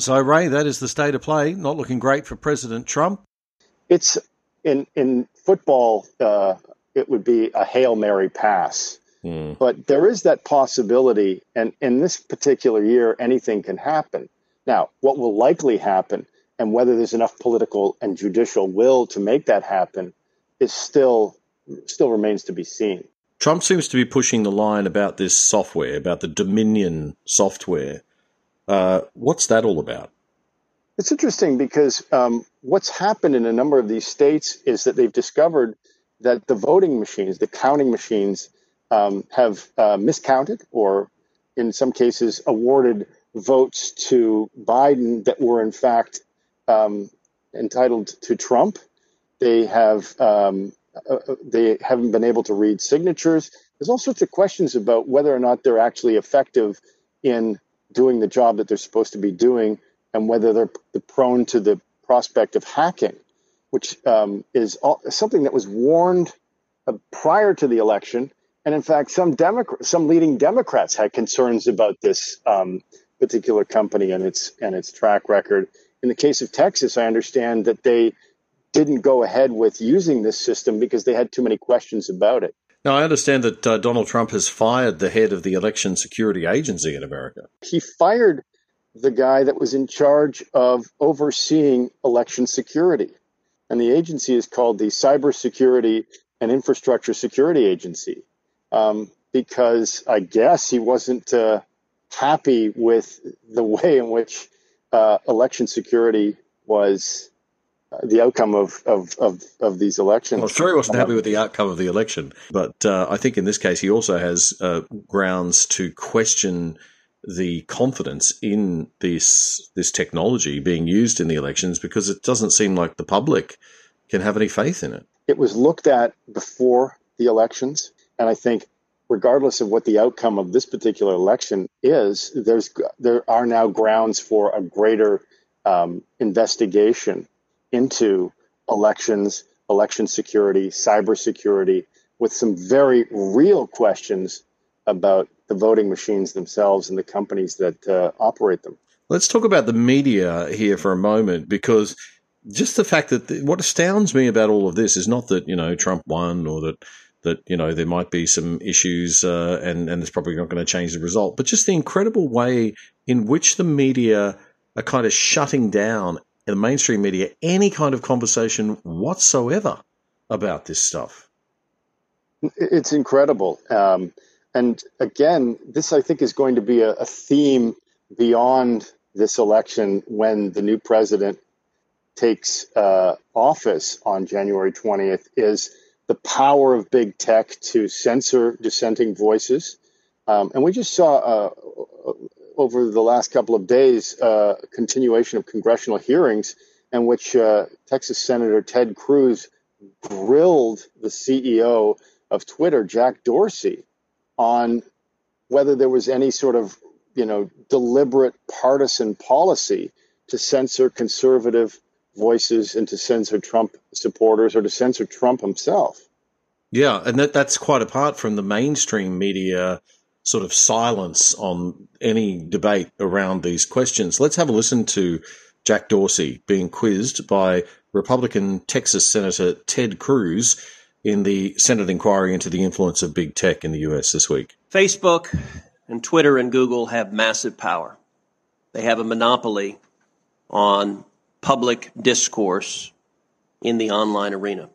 So, Ray, that is the state of play. Not looking great for President Trump. It's in football, it would be a Hail Mary pass. But there is that possibility, and in this particular year, anything can happen. Now, what will likely happen and whether there's enough political and judicial will to make that happen is still remains to be seen. Trump seems to be pushing the line about this software, about the Dominion software. What's that all about? It's interesting because what's happened in a number of these states is that they've discovered that the voting machines, the counting machines, have miscounted or in some cases awarded votes to Biden that were in fact entitled to Trump. They have they haven't been able to read signatures. There's all sorts of questions about whether or not they're actually effective in doing the job that they're supposed to be doing and whether they're prone to the prospect of hacking, which something that was warned prior to the election. And in fact, some leading Democrats had concerns about this particular company and its track record. In the case of Texas, I understand that they didn't go ahead with using this system because they had too many questions about it. Now, I understand that Donald Trump has fired the head of the Election Security Agency in America. He fired the guy that was in charge of overseeing election security. And the agency is called the Cybersecurity and Infrastructure Security Agency. Because I guess he wasn't happy with the way in which election security was the outcome of these elections. Well, sure, he wasn't happy with the outcome of the election, but I think in this case he also has grounds to question the confidence in this technology being used in the elections because it doesn't seem like the public can have any faith in it. It was looked at before the elections. And I think regardless of what the outcome of this particular election is, there are now grounds for a greater investigation into elections, election security, cybersecurity, with some very real questions about the voting machines themselves and the companies that operate them. Let's talk about the media here for a moment, because just the fact that what astounds me about all of this is not that, you know, Trump won or that you know, there might be some issues and it's probably not going to change the result, but just the incredible way in which the media are kind of shutting down, in the mainstream media, any kind of conversation whatsoever about this stuff. It's incredible. And again, this, I think, is going to be a theme beyond this election when the new president takes office on January 20th, is the power of big tech to censor dissenting voices. And we just saw over the last couple of days a continuation of congressional hearings in which Texas Senator Ted Cruz grilled the CEO of Twitter, Jack Dorsey, on whether there was any sort of, you know, deliberate partisan policy to censor conservative voices and to censor Trump supporters or to censor Trump himself. Yeah, and that's quite apart from the mainstream media sort of silence on any debate around these questions. Let's have a listen to Jack Dorsey being quizzed by Republican Texas Senator Ted Cruz in the Senate inquiry into the influence of big tech in the U.S. this week. Facebook and Twitter and Google have massive power. They have a monopoly on public discourse in the online arena.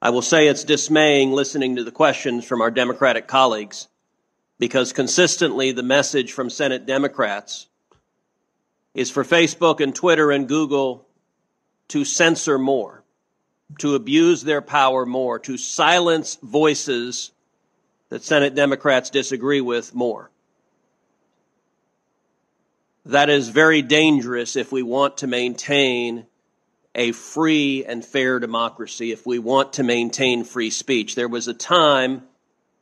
I will say it's dismaying listening to the questions from our Democratic colleagues, because consistently the message from Senate Democrats is for Facebook and Twitter and Google to censor more, to abuse their power more, to silence voices that Senate Democrats disagree with more. That is very dangerous if we want to maintain a free and fair democracy, if we want to maintain free speech. There was a time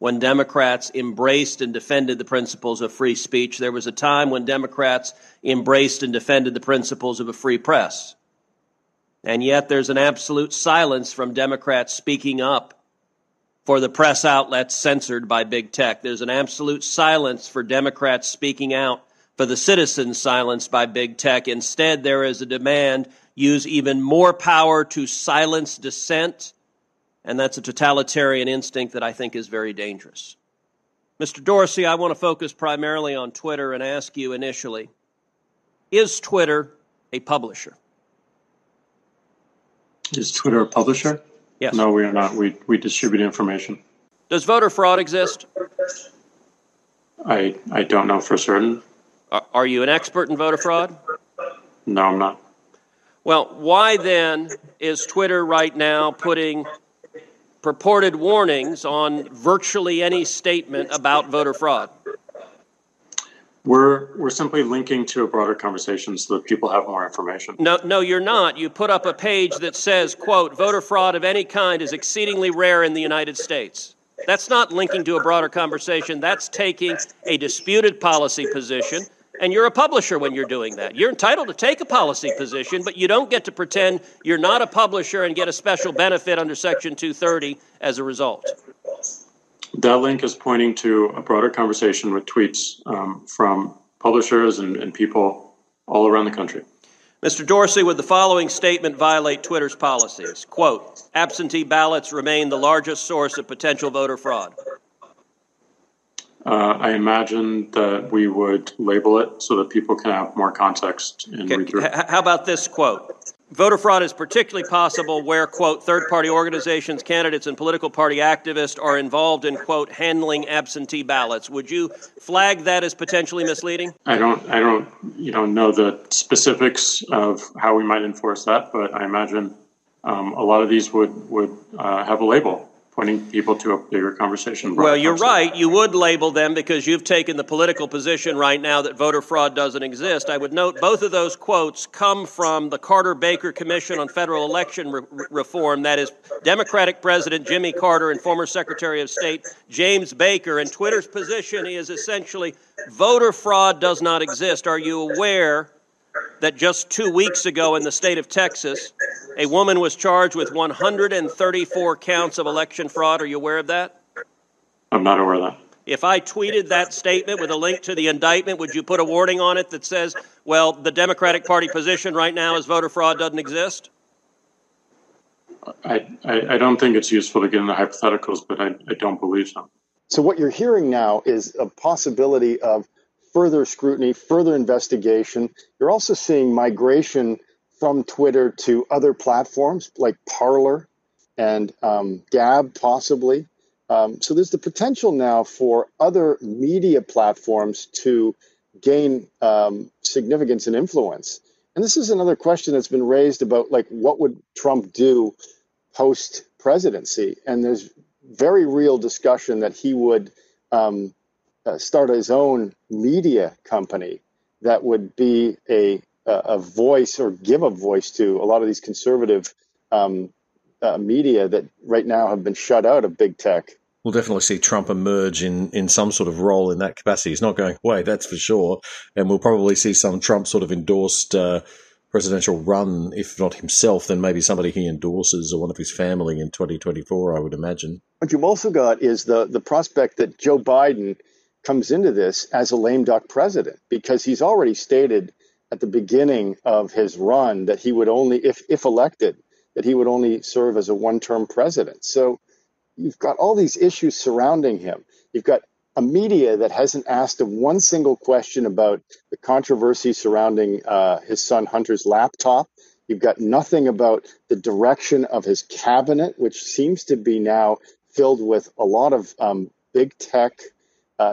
when Democrats embraced and defended the principles of free speech. There was a time when Democrats embraced and defended the principles of a free press. And yet there's an absolute silence from Democrats speaking up for the press outlets censored by big tech. There's an absolute silence for Democrats speaking out for the citizens silenced by big tech. Instead, there is a demand, use even more power to silence dissent. And that's a totalitarian instinct that I think is very dangerous. Mr. Dorsey, I want to focus primarily on Twitter and ask you initially, is Twitter a publisher? Is Twitter a publisher? Yes. No, we are not. We distribute information. Does voter fraud exist? I don't know for certain. Are you an expert in voter fraud? No, I'm not. Well, why then is Twitter right now putting purported warnings on virtually any statement about voter fraud? We're simply linking to a broader conversation so that people have more information. No, you're not. You put up a page that says, quote, voter fraud of any kind is exceedingly rare in the United States. That's not linking to a broader conversation. That's taking a disputed policy position. And you're a publisher when you're doing that. You're entitled to take a policy position, but you don't get to pretend you're not a publisher and get a special benefit under Section 230 as a result. That link is pointing to a broader conversation with tweets from publishers and people all around the country. Mr. Dorsey, would the following statement violate Twitter's policies? Quote, absentee ballots remain the largest source of potential voter fraud. I imagine that we would label it so that people can have more context. How about this quote? Voter fraud is particularly possible where, quote, third-party organizations, candidates, and political party activists are involved in, quote, handling absentee ballots. Would you flag that as potentially misleading? I don't, know the specifics of how we might enforce that, but I imagine a lot of these would have a label, pointing people to a bigger conversation. Well, you're right. You would label them because you've taken the political position right now that voter fraud doesn't exist. I would note both of those quotes come from the Carter-Baker Commission on Federal Election Reform. That is Democratic President Jimmy Carter and former Secretary of State James Baker. And Twitter's position is essentially voter fraud does not exist. Are you aware that just 2 weeks ago in the state of Texas, a woman was charged with 134 counts of election fraud. Are you aware of that? I'm not aware of that. If I tweeted that statement with a link to the indictment, would you put a warning on it that says, well, the Democratic Party position right now is voter fraud doesn't exist? I don't think it's useful to get into hypotheticals, but I don't believe so. So what you're hearing now is a possibility of further scrutiny, further investigation. You're also seeing migration from Twitter to other platforms like Parler and Gab, possibly. So there's the potential now for other media platforms to gain significance and influence. And this is another question that's been raised about, like, what would Trump do post-presidency? And there's very real discussion that he would start his own media company that would be a voice, or give a voice to a lot of these conservative media that right now have been shut out of big tech. We'll definitely see Trump emerge in some sort of role in that capacity. He's not going away, that's for sure. And we'll probably see some Trump sort of endorsed presidential run, if not himself, then maybe somebody he endorses or one of his family in 2024, I would imagine. What you've also got is the prospect that Joe Biden comes into this as a lame duck president, because he's already stated at the beginning of his run that he would only, if elected, that he would only serve as a one-term president. So you've got all these issues surrounding him. You've got a media that hasn't asked him one single question about the controversy surrounding his son Hunter's laptop. You've got nothing about the direction of his cabinet, which seems to be now filled with a lot of big tech,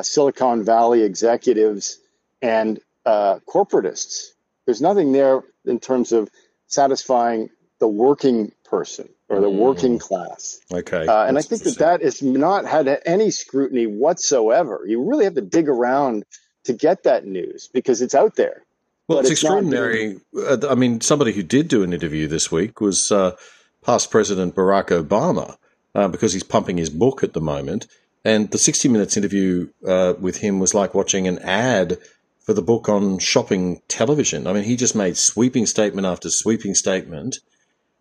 Silicon Valley executives, and corporatists. There's nothing there in terms of satisfying the working person or the working class. Okay, and I think that has not had any scrutiny whatsoever. You really have to dig around to get that news, because it's out there. Well, it's extraordinary. I mean, somebody who did do an interview this week was past President Barack Obama, because he's pumping his book at the moment. And the 60 Minutes interview with him was like watching an ad for the book on shopping television. I mean, he just made sweeping statement after sweeping statement,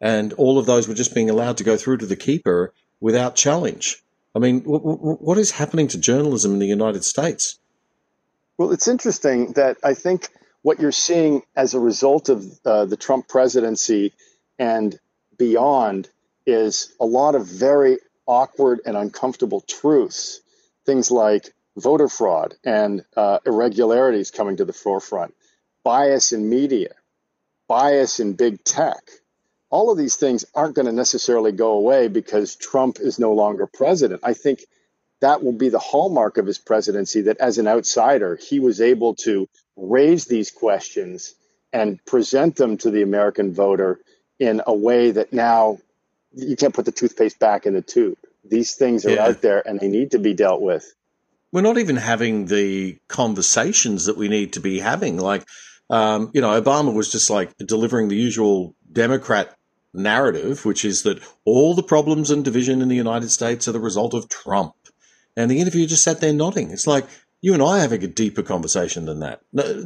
and all of those were just being allowed to go through to the keeper without challenge. I mean, what is happening to journalism in the United States? Well, it's interesting that I think what you're seeing as a result of the Trump presidency and beyond is a lot of very awkward and uncomfortable truths, things like voter fraud and irregularities coming to the forefront, bias in media, bias in big tech. All of these things aren't going to necessarily go away because Trump is no longer president. I think that will be the hallmark of his presidency, that as an outsider, he was able to raise these questions and present them to the American voter in a way that now you can't put the toothpaste back in the tube. These things are out there, and they need to be dealt with. We're not even having the conversations that we need to be having. Like, you know, Obama was just like delivering the usual Democrat narrative, which is that all the problems and division in the United States are the result of Trump. And the interviewer just sat there nodding. It's like, you and I are having a deeper conversation than that. No, there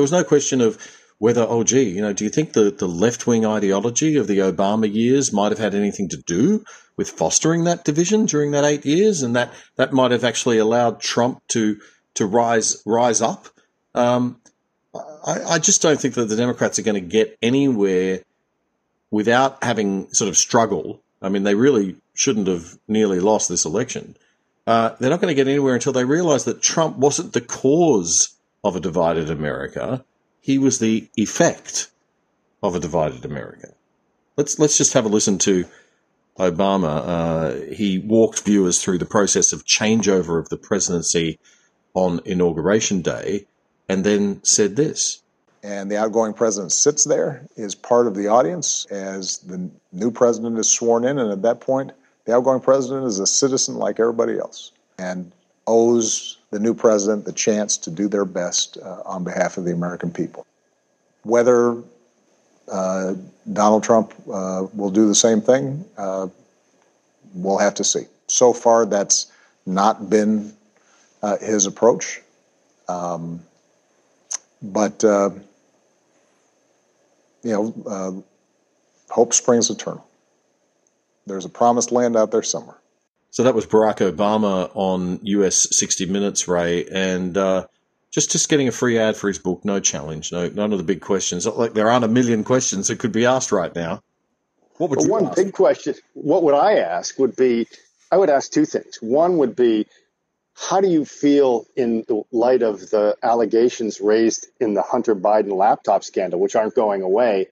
was no question of whether, oh, gee, you know, do you think the left-wing ideology of the Obama years might have had anything to do with fostering that division during that 8 years, and that might have actually allowed Trump to rise up? I just don't think that the Democrats are going to get anywhere without having sort of struggle. I mean, they really shouldn't have nearly lost this election. They're not going to get anywhere until they realize that Trump wasn't the cause of a divided America. He was the effect of a divided America. Let's just have a listen to Obama. He walked viewers through the process of changeover of the presidency on Inauguration Day, and then said this. And the outgoing president sits there, is part of the audience as the new president is sworn in, and at that point, the outgoing president is a citizen like everybody else and owes the new president the chance to do their best on behalf of the American people. Whether Donald Trump will do the same thing, we'll have to see. So far, that's not been his approach. But hope springs eternal. There's a promised land out there somewhere. So that was Barack Obama on US 60 Minutes, Ray, and just getting a free ad for his book, no challenge, none of the big questions. Not like there aren't a million questions that could be asked right now. What would you ask? Big question, what would I ask would be, I would ask two things. One would be, how do you feel in the light of the allegations raised in the Hunter Biden laptop scandal, which aren't going away?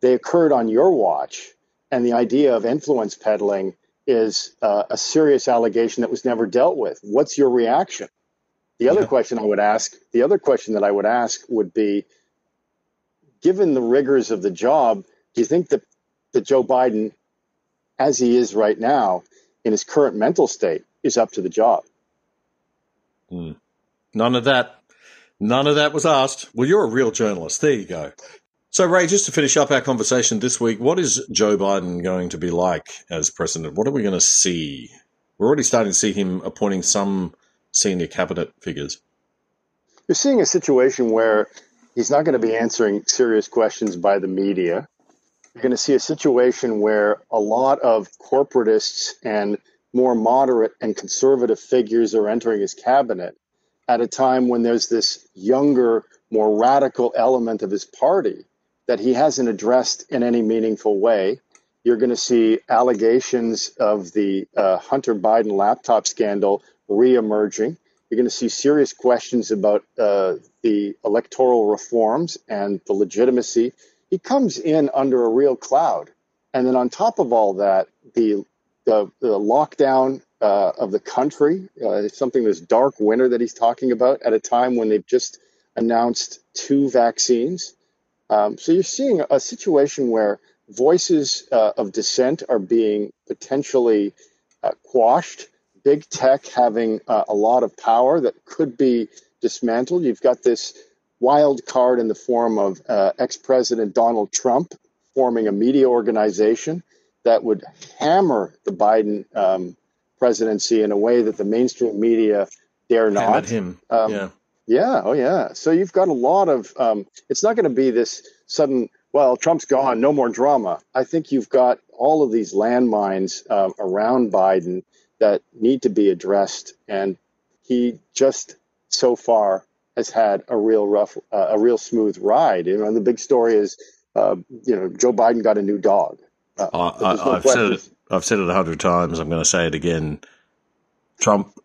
They occurred on your watch, and the idea of influence peddling is a serious allegation that was never dealt with. What's your reaction? The other question that I would ask would be, given the rigors of the job, do you think that Joe Biden, as he is right now, in his current mental state, is up to the job? Mm. None of that was asked. Well, you're a real journalist. There you go. So, Ray, just to finish up our conversation this week, what is Joe Biden going to be like as president? What are we going to see? We're already starting to see him appointing some senior cabinet figures. You're seeing a situation where he's not going to be answering serious questions by the media. You're going to see a situation where a lot of corporatists and more moderate and conservative figures are entering his cabinet at a time when there's this younger, more radical element of his party that he hasn't addressed in any meaningful way. You're going to see allegations of the Hunter Biden laptop scandal reemerging. You're going to see serious questions about the electoral reforms and the legitimacy. He comes in under a real cloud. And then on top of all that, the lockdown of the country, something, this dark winter that he's talking about at a time when they've just announced 2 vaccines. So you're seeing a situation where voices of dissent are being potentially quashed, big tech having a lot of power that could be dismantled. You've got this wild card in the form of ex-president Donald Trump forming a media organization that would hammer the Biden presidency in a way that the mainstream media dare not. Hammered him. So you've got a lot of, it's not going to be this sudden, well, Trump's gone, no more drama. I think you've got all of these landmines around Biden that need to be addressed. And he just so far has had a real smooth ride. You know, and the big story is, Joe Biden got a new dog. I've said it 100 times. I'm going to say it again. Trump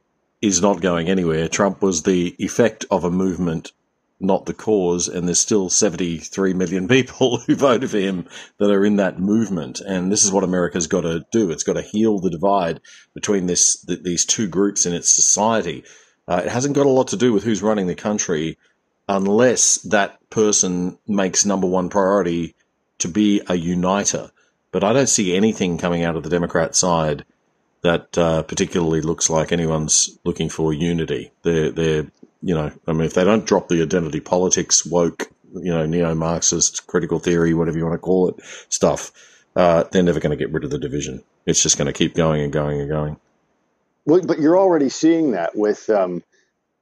is not going anywhere. Trump was the effect of a movement, not the cause. And there's still 73 million people who voted for him that are in that movement. And this is what America's got to do. It's got to heal the divide between these two groups in its society. It hasn't got a lot to do with who's running the country unless that person makes number one priority to be a uniter. But I don't see anything coming out of the Democrat side that particularly looks like anyone's looking for unity. If they don't drop the identity politics, woke, neo-Marxist, critical theory, whatever you want to call it, stuff, they're never going to get rid of the division. It's just going to keep going and going and going. Well, but you're already seeing that with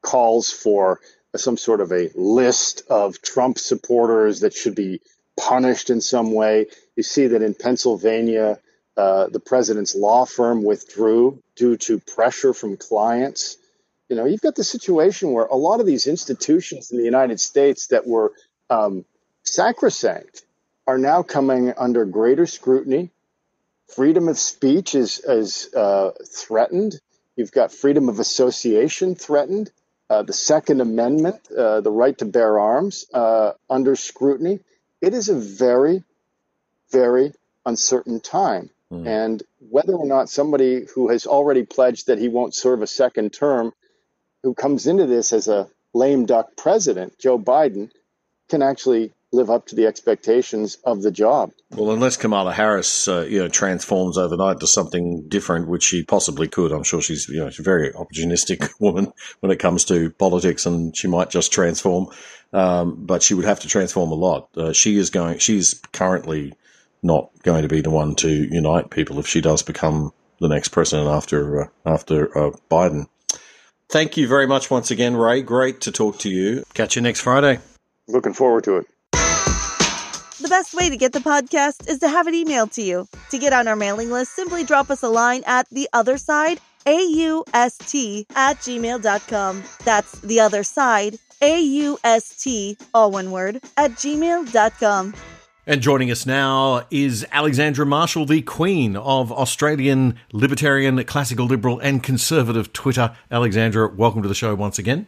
calls for some sort of a list of Trump supporters that should be punished in some way. You see that in Pennsylvania, the president's law firm withdrew due to pressure from clients. You've got the situation where a lot of these institutions in the United States that were sacrosanct are now coming under greater scrutiny. Freedom of speech is threatened. You've got freedom of association threatened. The Second Amendment, the right to bear arms, under scrutiny. It is a very, very uncertain time. Mm. And whether or not somebody who has already pledged that he won't serve a second term, who comes into this as a lame duck president, Joe Biden, can actually live up to the expectations of the job. Well, unless Kamala Harris, transforms overnight to something different, which she possibly could. I'm sure she's, she's a very opportunistic woman when it comes to politics, and she might just transform. But she would have to transform a lot. She's currently not going to be the one to unite people if she does become the next president after Biden. Thank you very much once again, Ray. Great to talk to you. Catch you next Friday. Looking forward to it. best way to get the podcast is to have it emailed to you. To get on our mailing list, simply drop us a line at theothersideaust@gmail.com. That's theothersideaust, all one word, @gmail.com. And joining us now is Alexandra Marshall, the queen of Australian libertarian, classical liberal and conservative Twitter. Alexandra, welcome to the show once again.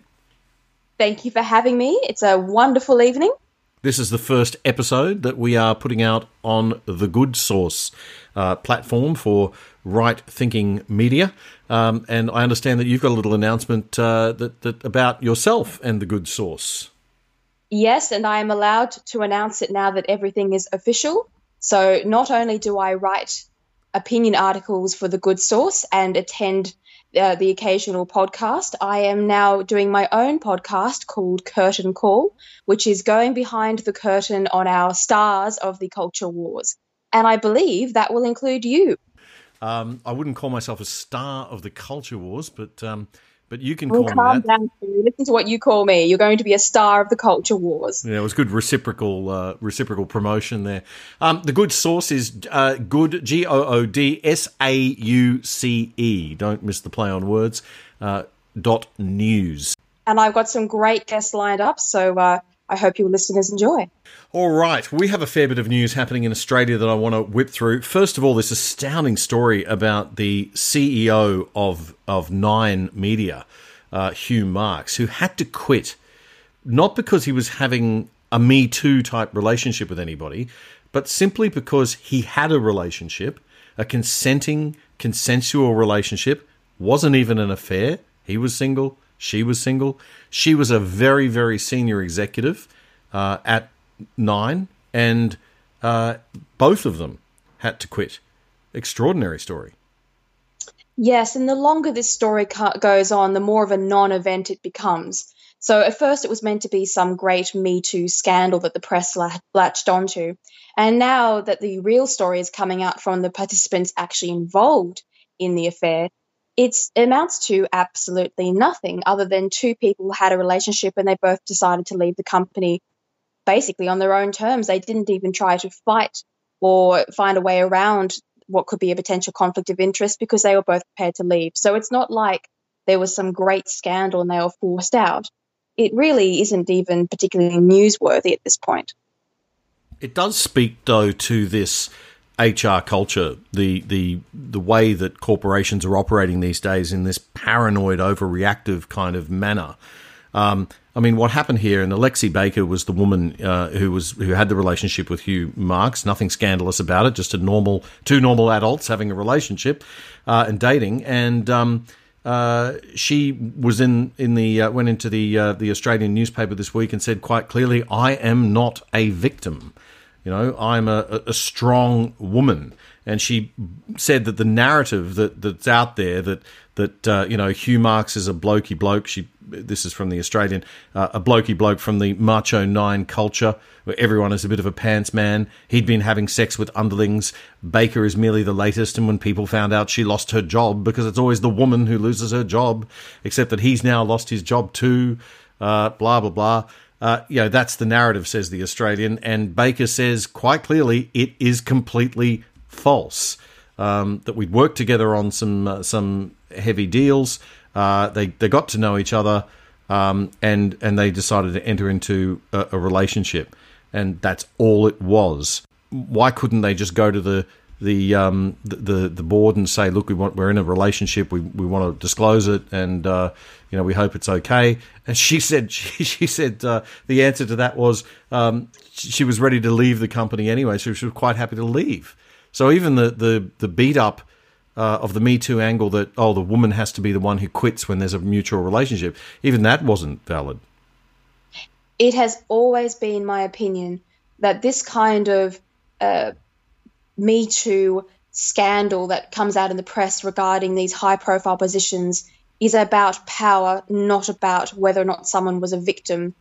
Thank you for having me. It's a wonderful evening. This is the first episode that we are putting out on The Good Source platform for right-thinking media. And I understand that you've got a little announcement that about yourself and The Good Source. Yes, and I am allowed to announce it now that everything is official. So not only do I write opinion articles for The Good Source and attend the occasional podcast, I am now doing my own podcast called Curtain Call, which is going behind the curtain on our stars of the culture wars. And I believe that will include you. I wouldn't call myself a star of the culture wars, but you can call me that. Calm down. Listen to what you call me. You're going to be a star of the culture wars. Yeah, it was good reciprocal promotion there. The Good Source is good, GOOD SAUCE. Don't miss the play on words, .news. And I've got some great guests lined up, so I hope your listeners enjoy. All right. We have a fair bit of news happening in Australia that I want to whip through. First of all, this astounding story about the CEO of Nine Media, Hugh Marks, who had to quit, not because he was having a Me Too type relationship with anybody, but simply because he had a relationship, a consenting, consensual relationship, wasn't even an affair. He was single. She was single. She was a very, very senior executive at Nine, and both of them had to quit. Extraordinary story. Yes, and the longer this story goes on, the more of a non-event it becomes. So at first it was meant to be some great Me Too scandal that the press latched onto. And now that the real story is coming out from the participants actually involved in the affair, it amounts to absolutely nothing other than two people had a relationship and they both decided to leave the company basically on their own terms. They didn't even try to fight or find a way around what could be a potential conflict of interest because they were both prepared to leave. So it's not like there was some great scandal and they were forced out. It really isn't even particularly newsworthy at this point. It does speak, though, to this HR culture, the way that corporations are operating these days in this paranoid, overreactive kind of manner. I mean, what happened here, and Alexi Baker was the woman who had the relationship with Hugh Marks. Nothing scandalous about it, just two normal adults having a relationship and dating. And she was went into the Australian newspaper this week and said quite clearly, "I am not a victim. You know, I'm a strong woman." And she said that the narrative that's out there that Hugh Marks is a blokey bloke. This is from The Australian, a blokey bloke from the macho nine culture where everyone is a bit of a pants man. He'd been having sex with underlings. Baker is merely the latest. And when people found out, she lost her job because it's always the woman who loses her job, except that he's now lost his job too, blah, blah, blah. That's the narrative, says The Australian, and Baker says quite clearly it is completely false. That we'd worked together on some heavy deals. They got to know each other, and they decided to enter into a relationship, and that's all it was. Why couldn't they just go to the board and say, "Look, we're in a relationship. We want to disclose it, and we hope it's okay." And she said the answer to that was she was ready to leave the company anyway, so she was quite happy to leave. So even the beat up of the Me Too angle that the woman has to be the one who quits when there's a mutual relationship, even that wasn't valid. It has always been my opinion that this kind of Me Too scandal that comes out in the press regarding these high-profile positions is about power, not about whether or not someone was a victim.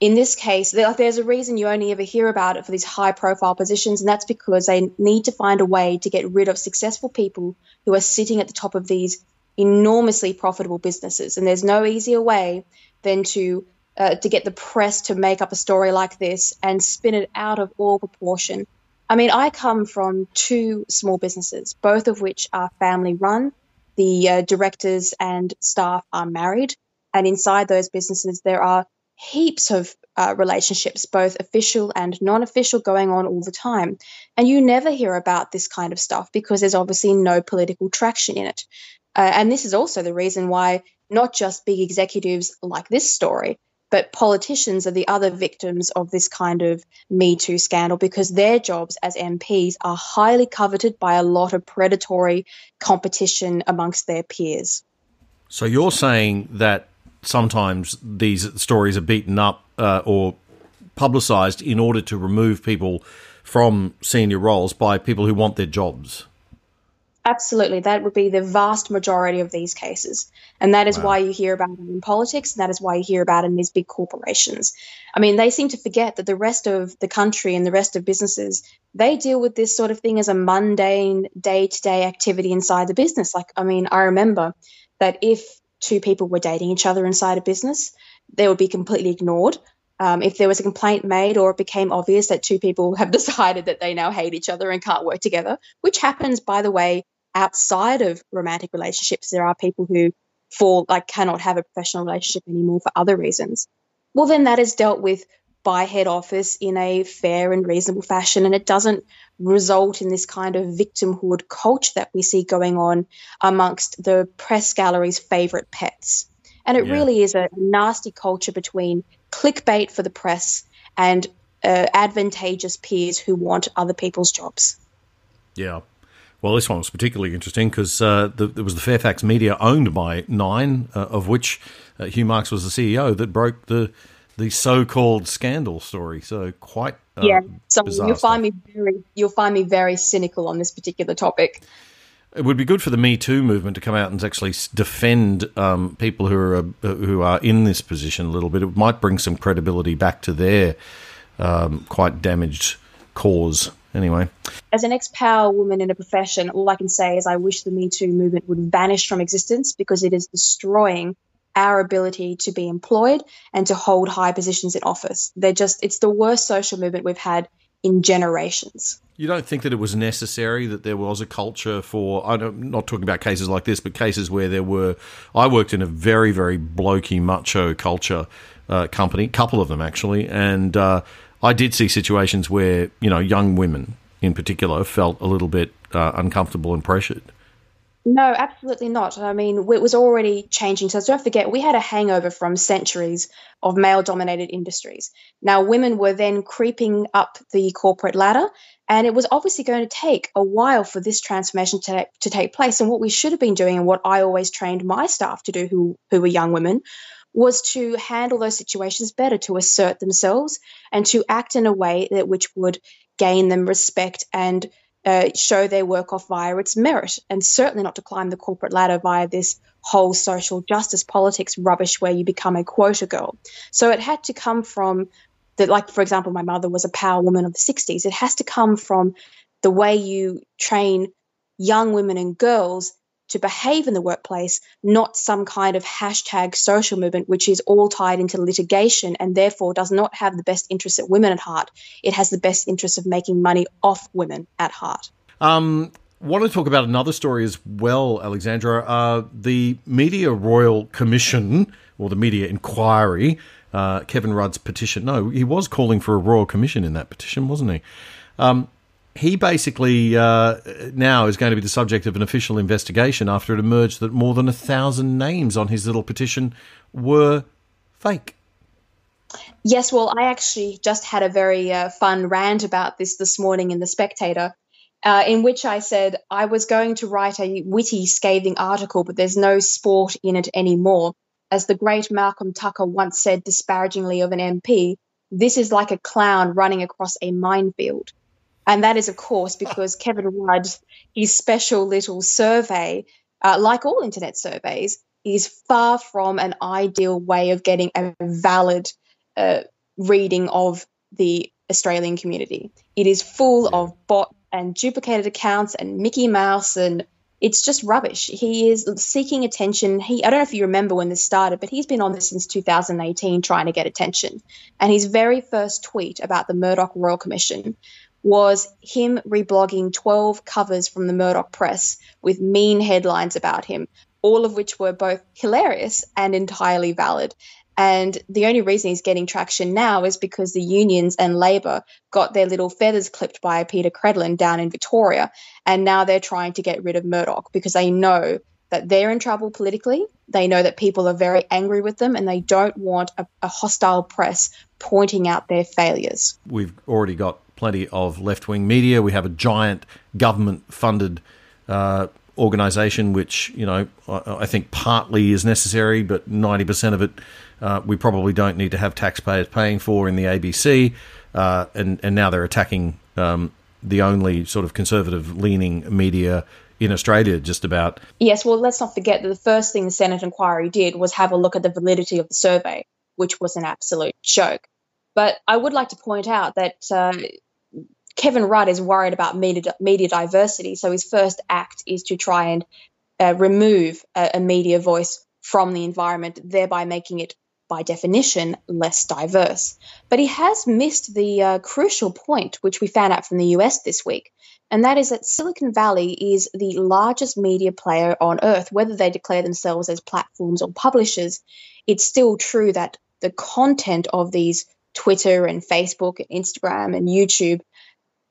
In this case, there's a reason you only ever hear about it for these high-profile positions, and that's because they need to find a way to get rid of successful people who are sitting at the top of these enormously profitable businesses. And there's no easier way than to to get the press to make up a story like this and spin it out of all proportion. I mean, I come from two small businesses, both of which are family run. The directors and staff are married. And inside those businesses, there are heaps of relationships, both official and non-official, going on all the time. And you never hear about this kind of stuff because there's obviously no political traction in it. And this is also the reason why not just big executives like this story, but politicians are the other victims of this kind of Me Too scandal, because their jobs as MPs are highly coveted by a lot of predatory competition amongst their peers. So you're saying that sometimes these stories are beaten up or publicised in order to remove people from senior roles by people who want their jobs? Absolutely. That would be the vast majority of these cases. And that is why you hear about it in politics, and that is why you hear about it in these big corporations. I mean, they seem to forget that the rest of the country and the rest of businesses, they deal with this sort of thing as a mundane day-to-day activity inside the business. Like, I mean, I remember that if two people were dating each other inside a business, they would be completely ignored. If there was a complaint made or it became obvious that two people have decided that they now hate each other and can't work together, which happens, by the way, outside of romantic relationships. There are people who cannot have a professional relationship anymore for other reasons. Well, then that is dealt with by head office in a fair and reasonable fashion, and it doesn't result in this kind of victimhood culture that we see going on amongst the press gallery's favourite pets. And it really is a nasty culture between clickbait for the press and advantageous peers who want other people's jobs. Yeah. Well, this one was particularly interesting because there was the Fairfax media owned by Nine, of which Hugh Marks was the CEO, that broke the so-called scandal story. So quite bizarre. You'll find me very cynical on this particular topic. It would be good for the Me Too movement to come out and actually defend people who are in this position a little bit. It might bring some credibility back to their quite damaged cause. Anyway, as an ex-power woman in a profession, all I can say is I wish the Me Too movement would vanish from existence, because it is destroying our ability to be employed and to hold high positions in office. It's the worst social movement we've had in generations. You don't think that it was necessary that there was a culture for, I'm not talking about cases like this, but cases where I worked in a very, very blokey, macho culture company, a couple of them actually, and I did see situations where, young women in particular felt a little bit uncomfortable and pressured. No, absolutely not. I mean, it was already changing. So don't forget, we had a hangover from centuries of male-dominated industries. Now, women were then creeping up the corporate ladder, and it was obviously going to take a while for this transformation to take place. And what we should have been doing, and what I always trained my staff to do who were young women, was to handle those situations better, to assert themselves and to act in a way that which would gain them respect and show their work off via its merit, and certainly not to climb the corporate ladder via this whole social justice politics rubbish where you become a quota girl. So it had to come from that. Like, for example, my mother was a power woman of the 60s. It has to come from the way you train young women and girls to behave in the workplace, not some kind of hashtag social movement, which is all tied into litigation and therefore does not have the best interests of women at heart. It has the best interest of making money off women at heart. Want to talk about another story as well, Alexandra. The Media Royal Commission, or the Media Inquiry, Kevin Rudd's petition. No, he was calling for a Royal Commission in that petition, wasn't he? He basically now is going to be the subject of an official investigation after it emerged that more than 1,000 names on his little petition were fake. Yes, well, I actually just had a very fun rant about this morning in The Spectator, in which I said I was going to write a witty, scathing article, but there's no sport in it anymore. As the great Malcolm Tucker once said disparagingly of an MP, this is like a clown running across a minefield. And that is, of course, because Kevin Rudd, his special little survey, like all internet surveys, is far from an ideal way of getting a valid reading of the Australian community. It is full of bots and duplicated accounts and Mickey Mouse and It's just rubbish. He is seeking attention. I don't know if you remember when this started, but he's been on this since 2018 trying to get attention. And his very first tweet about the Murdoch Royal Commission was him reblogging 12 covers from the Murdoch press with mean headlines about him, all of which were both hilarious and entirely valid. And the only reason he's getting traction now is because the unions and Labor got their little feathers clipped by Peter Credlin down in Victoria, and now they're trying to get rid of Murdoch because they know that they're in trouble politically. They know that people are very angry with them, and they don't want a hostile press pointing out their failures. We've already got plenty of left-wing media. We have a giant government-funded organisation, which, you know, I think partly is necessary, but 90% of it we probably don't need to have taxpayers paying for in the ABC. And now they're attacking the only sort of conservative-leaning media in Australia just about. Yes, well, let's not forget that the first thing the Senate inquiry did was have a look at the validity of the survey, which was an absolute joke. But I would like to point out that Kevin Rudd is worried about media diversity, so his first act is to try and remove a media voice from the environment, thereby making it, by definition, less diverse. But he has missed the crucial point, which we found out from the US this week, and that is that Silicon Valley is the largest media player on earth. Whether they declare themselves as platforms or publishers, it's still true that the content of these Twitter and Facebook and Instagram and YouTube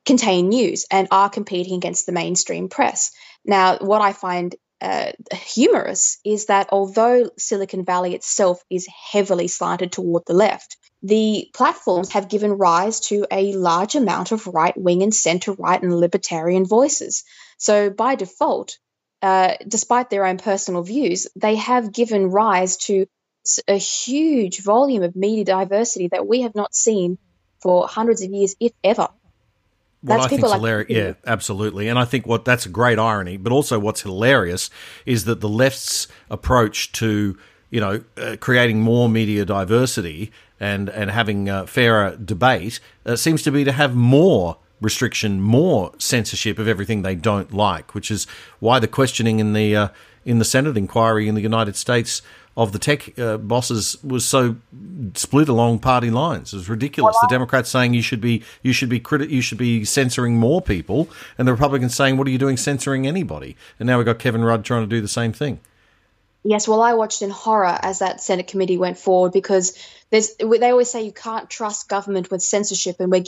contain news and are competing against the mainstream press. Now, what I find humorous is that although Silicon Valley itself is heavily slanted toward the left, the platforms have given rise to a large amount of right-wing and centre-right and libertarian voices. So by default, despite their own personal views, they have given rise to a huge volume of media diversity that we have not seen for hundreds of years, if ever. Well, I think it's hilarious. Yeah, absolutely. And I think that's a great irony, but also what's hilarious is that the left's approach to, you know, creating more media diversity and having a fairer debate seems to be to have more restriction, more censorship of everything they don't like, which is why the questioning in the Senate inquiry in the United States of the tech bosses was so split along party lines. It was ridiculous. The Democrats saying you should be censoring more people, and the Republicans saying, "What are you doing censoring anybody?" And now we've got Kevin Rudd trying to do the same thing. Yes, well, I watched in horror as that Senate committee went forward because they always say you can't trust government with censorship, and we're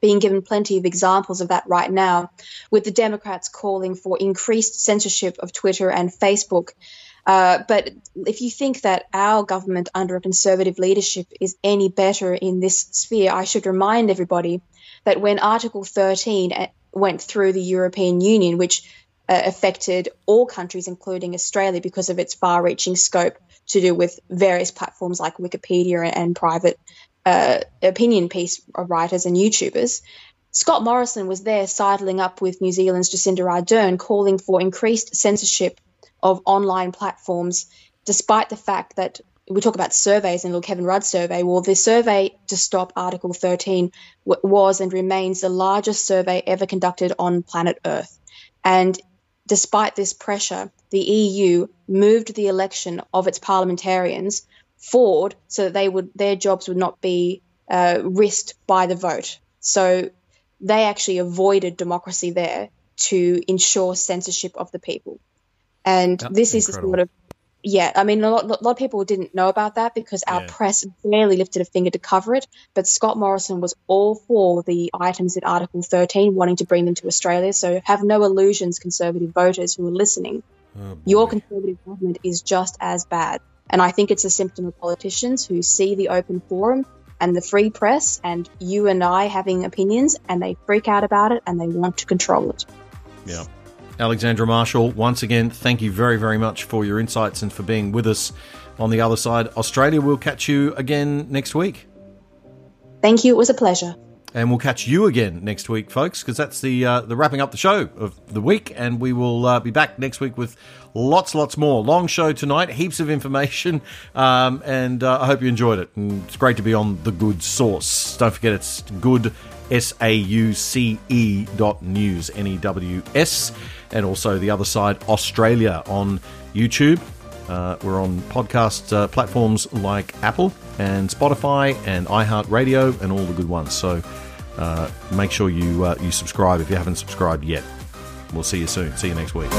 being given plenty of examples of that right now, with the Democrats calling for increased censorship of Twitter and Facebook. But if you think that our government under a conservative leadership is any better in this sphere, I should remind everybody that when Article 13 went through the European Union, which affected all countries, including Australia, because of its far-reaching scope to do with various platforms like Wikipedia and private opinion piece writers and YouTubers, Scott Morrison was there sidling up with New Zealand's Jacinda Ardern, calling for increased censorship of online platforms, despite the fact that we talk about surveys and little Kevin Rudd survey. Well, the survey to stop Article 13 was and remains the largest survey ever conducted on planet Earth. And despite this pressure, the EU moved the election of its parliamentarians forward so that their jobs would not be risked by the vote. So they actually avoided democracy there to ensure censorship of the people. And this is incredible. A lot of people didn't know about that because our press barely lifted a finger to cover it. But Scott Morrison was all for the items in Article 13, wanting to bring them to Australia. So have no illusions, conservative voters who are listening. Oh, your conservative government is just as bad. And I think it's a symptom of politicians who see the open forum and the free press and you and I having opinions, and they freak out about it and they want to control it. Yeah. Alexandra Marshall, once again, thank you very, very much for your insights and for being with us on The Other Side Australia. We'll catch you again next week. Thank you. It was a pleasure. And we'll catch you again next week, folks, because that's the wrapping up the show of the week. And we will be back next week with lots more. Long show tonight, heaps of information, and I hope you enjoyed it. And it's great to be on The Good Source. Don't forget, it's good sauce.news, N-E-W-S, and also The Other Side Australia on YouTube. We're on podcast platforms like Apple and Spotify and iHeartRadio and all the good ones. So make sure you subscribe if you haven't subscribed yet. We'll see you soon. See you next week.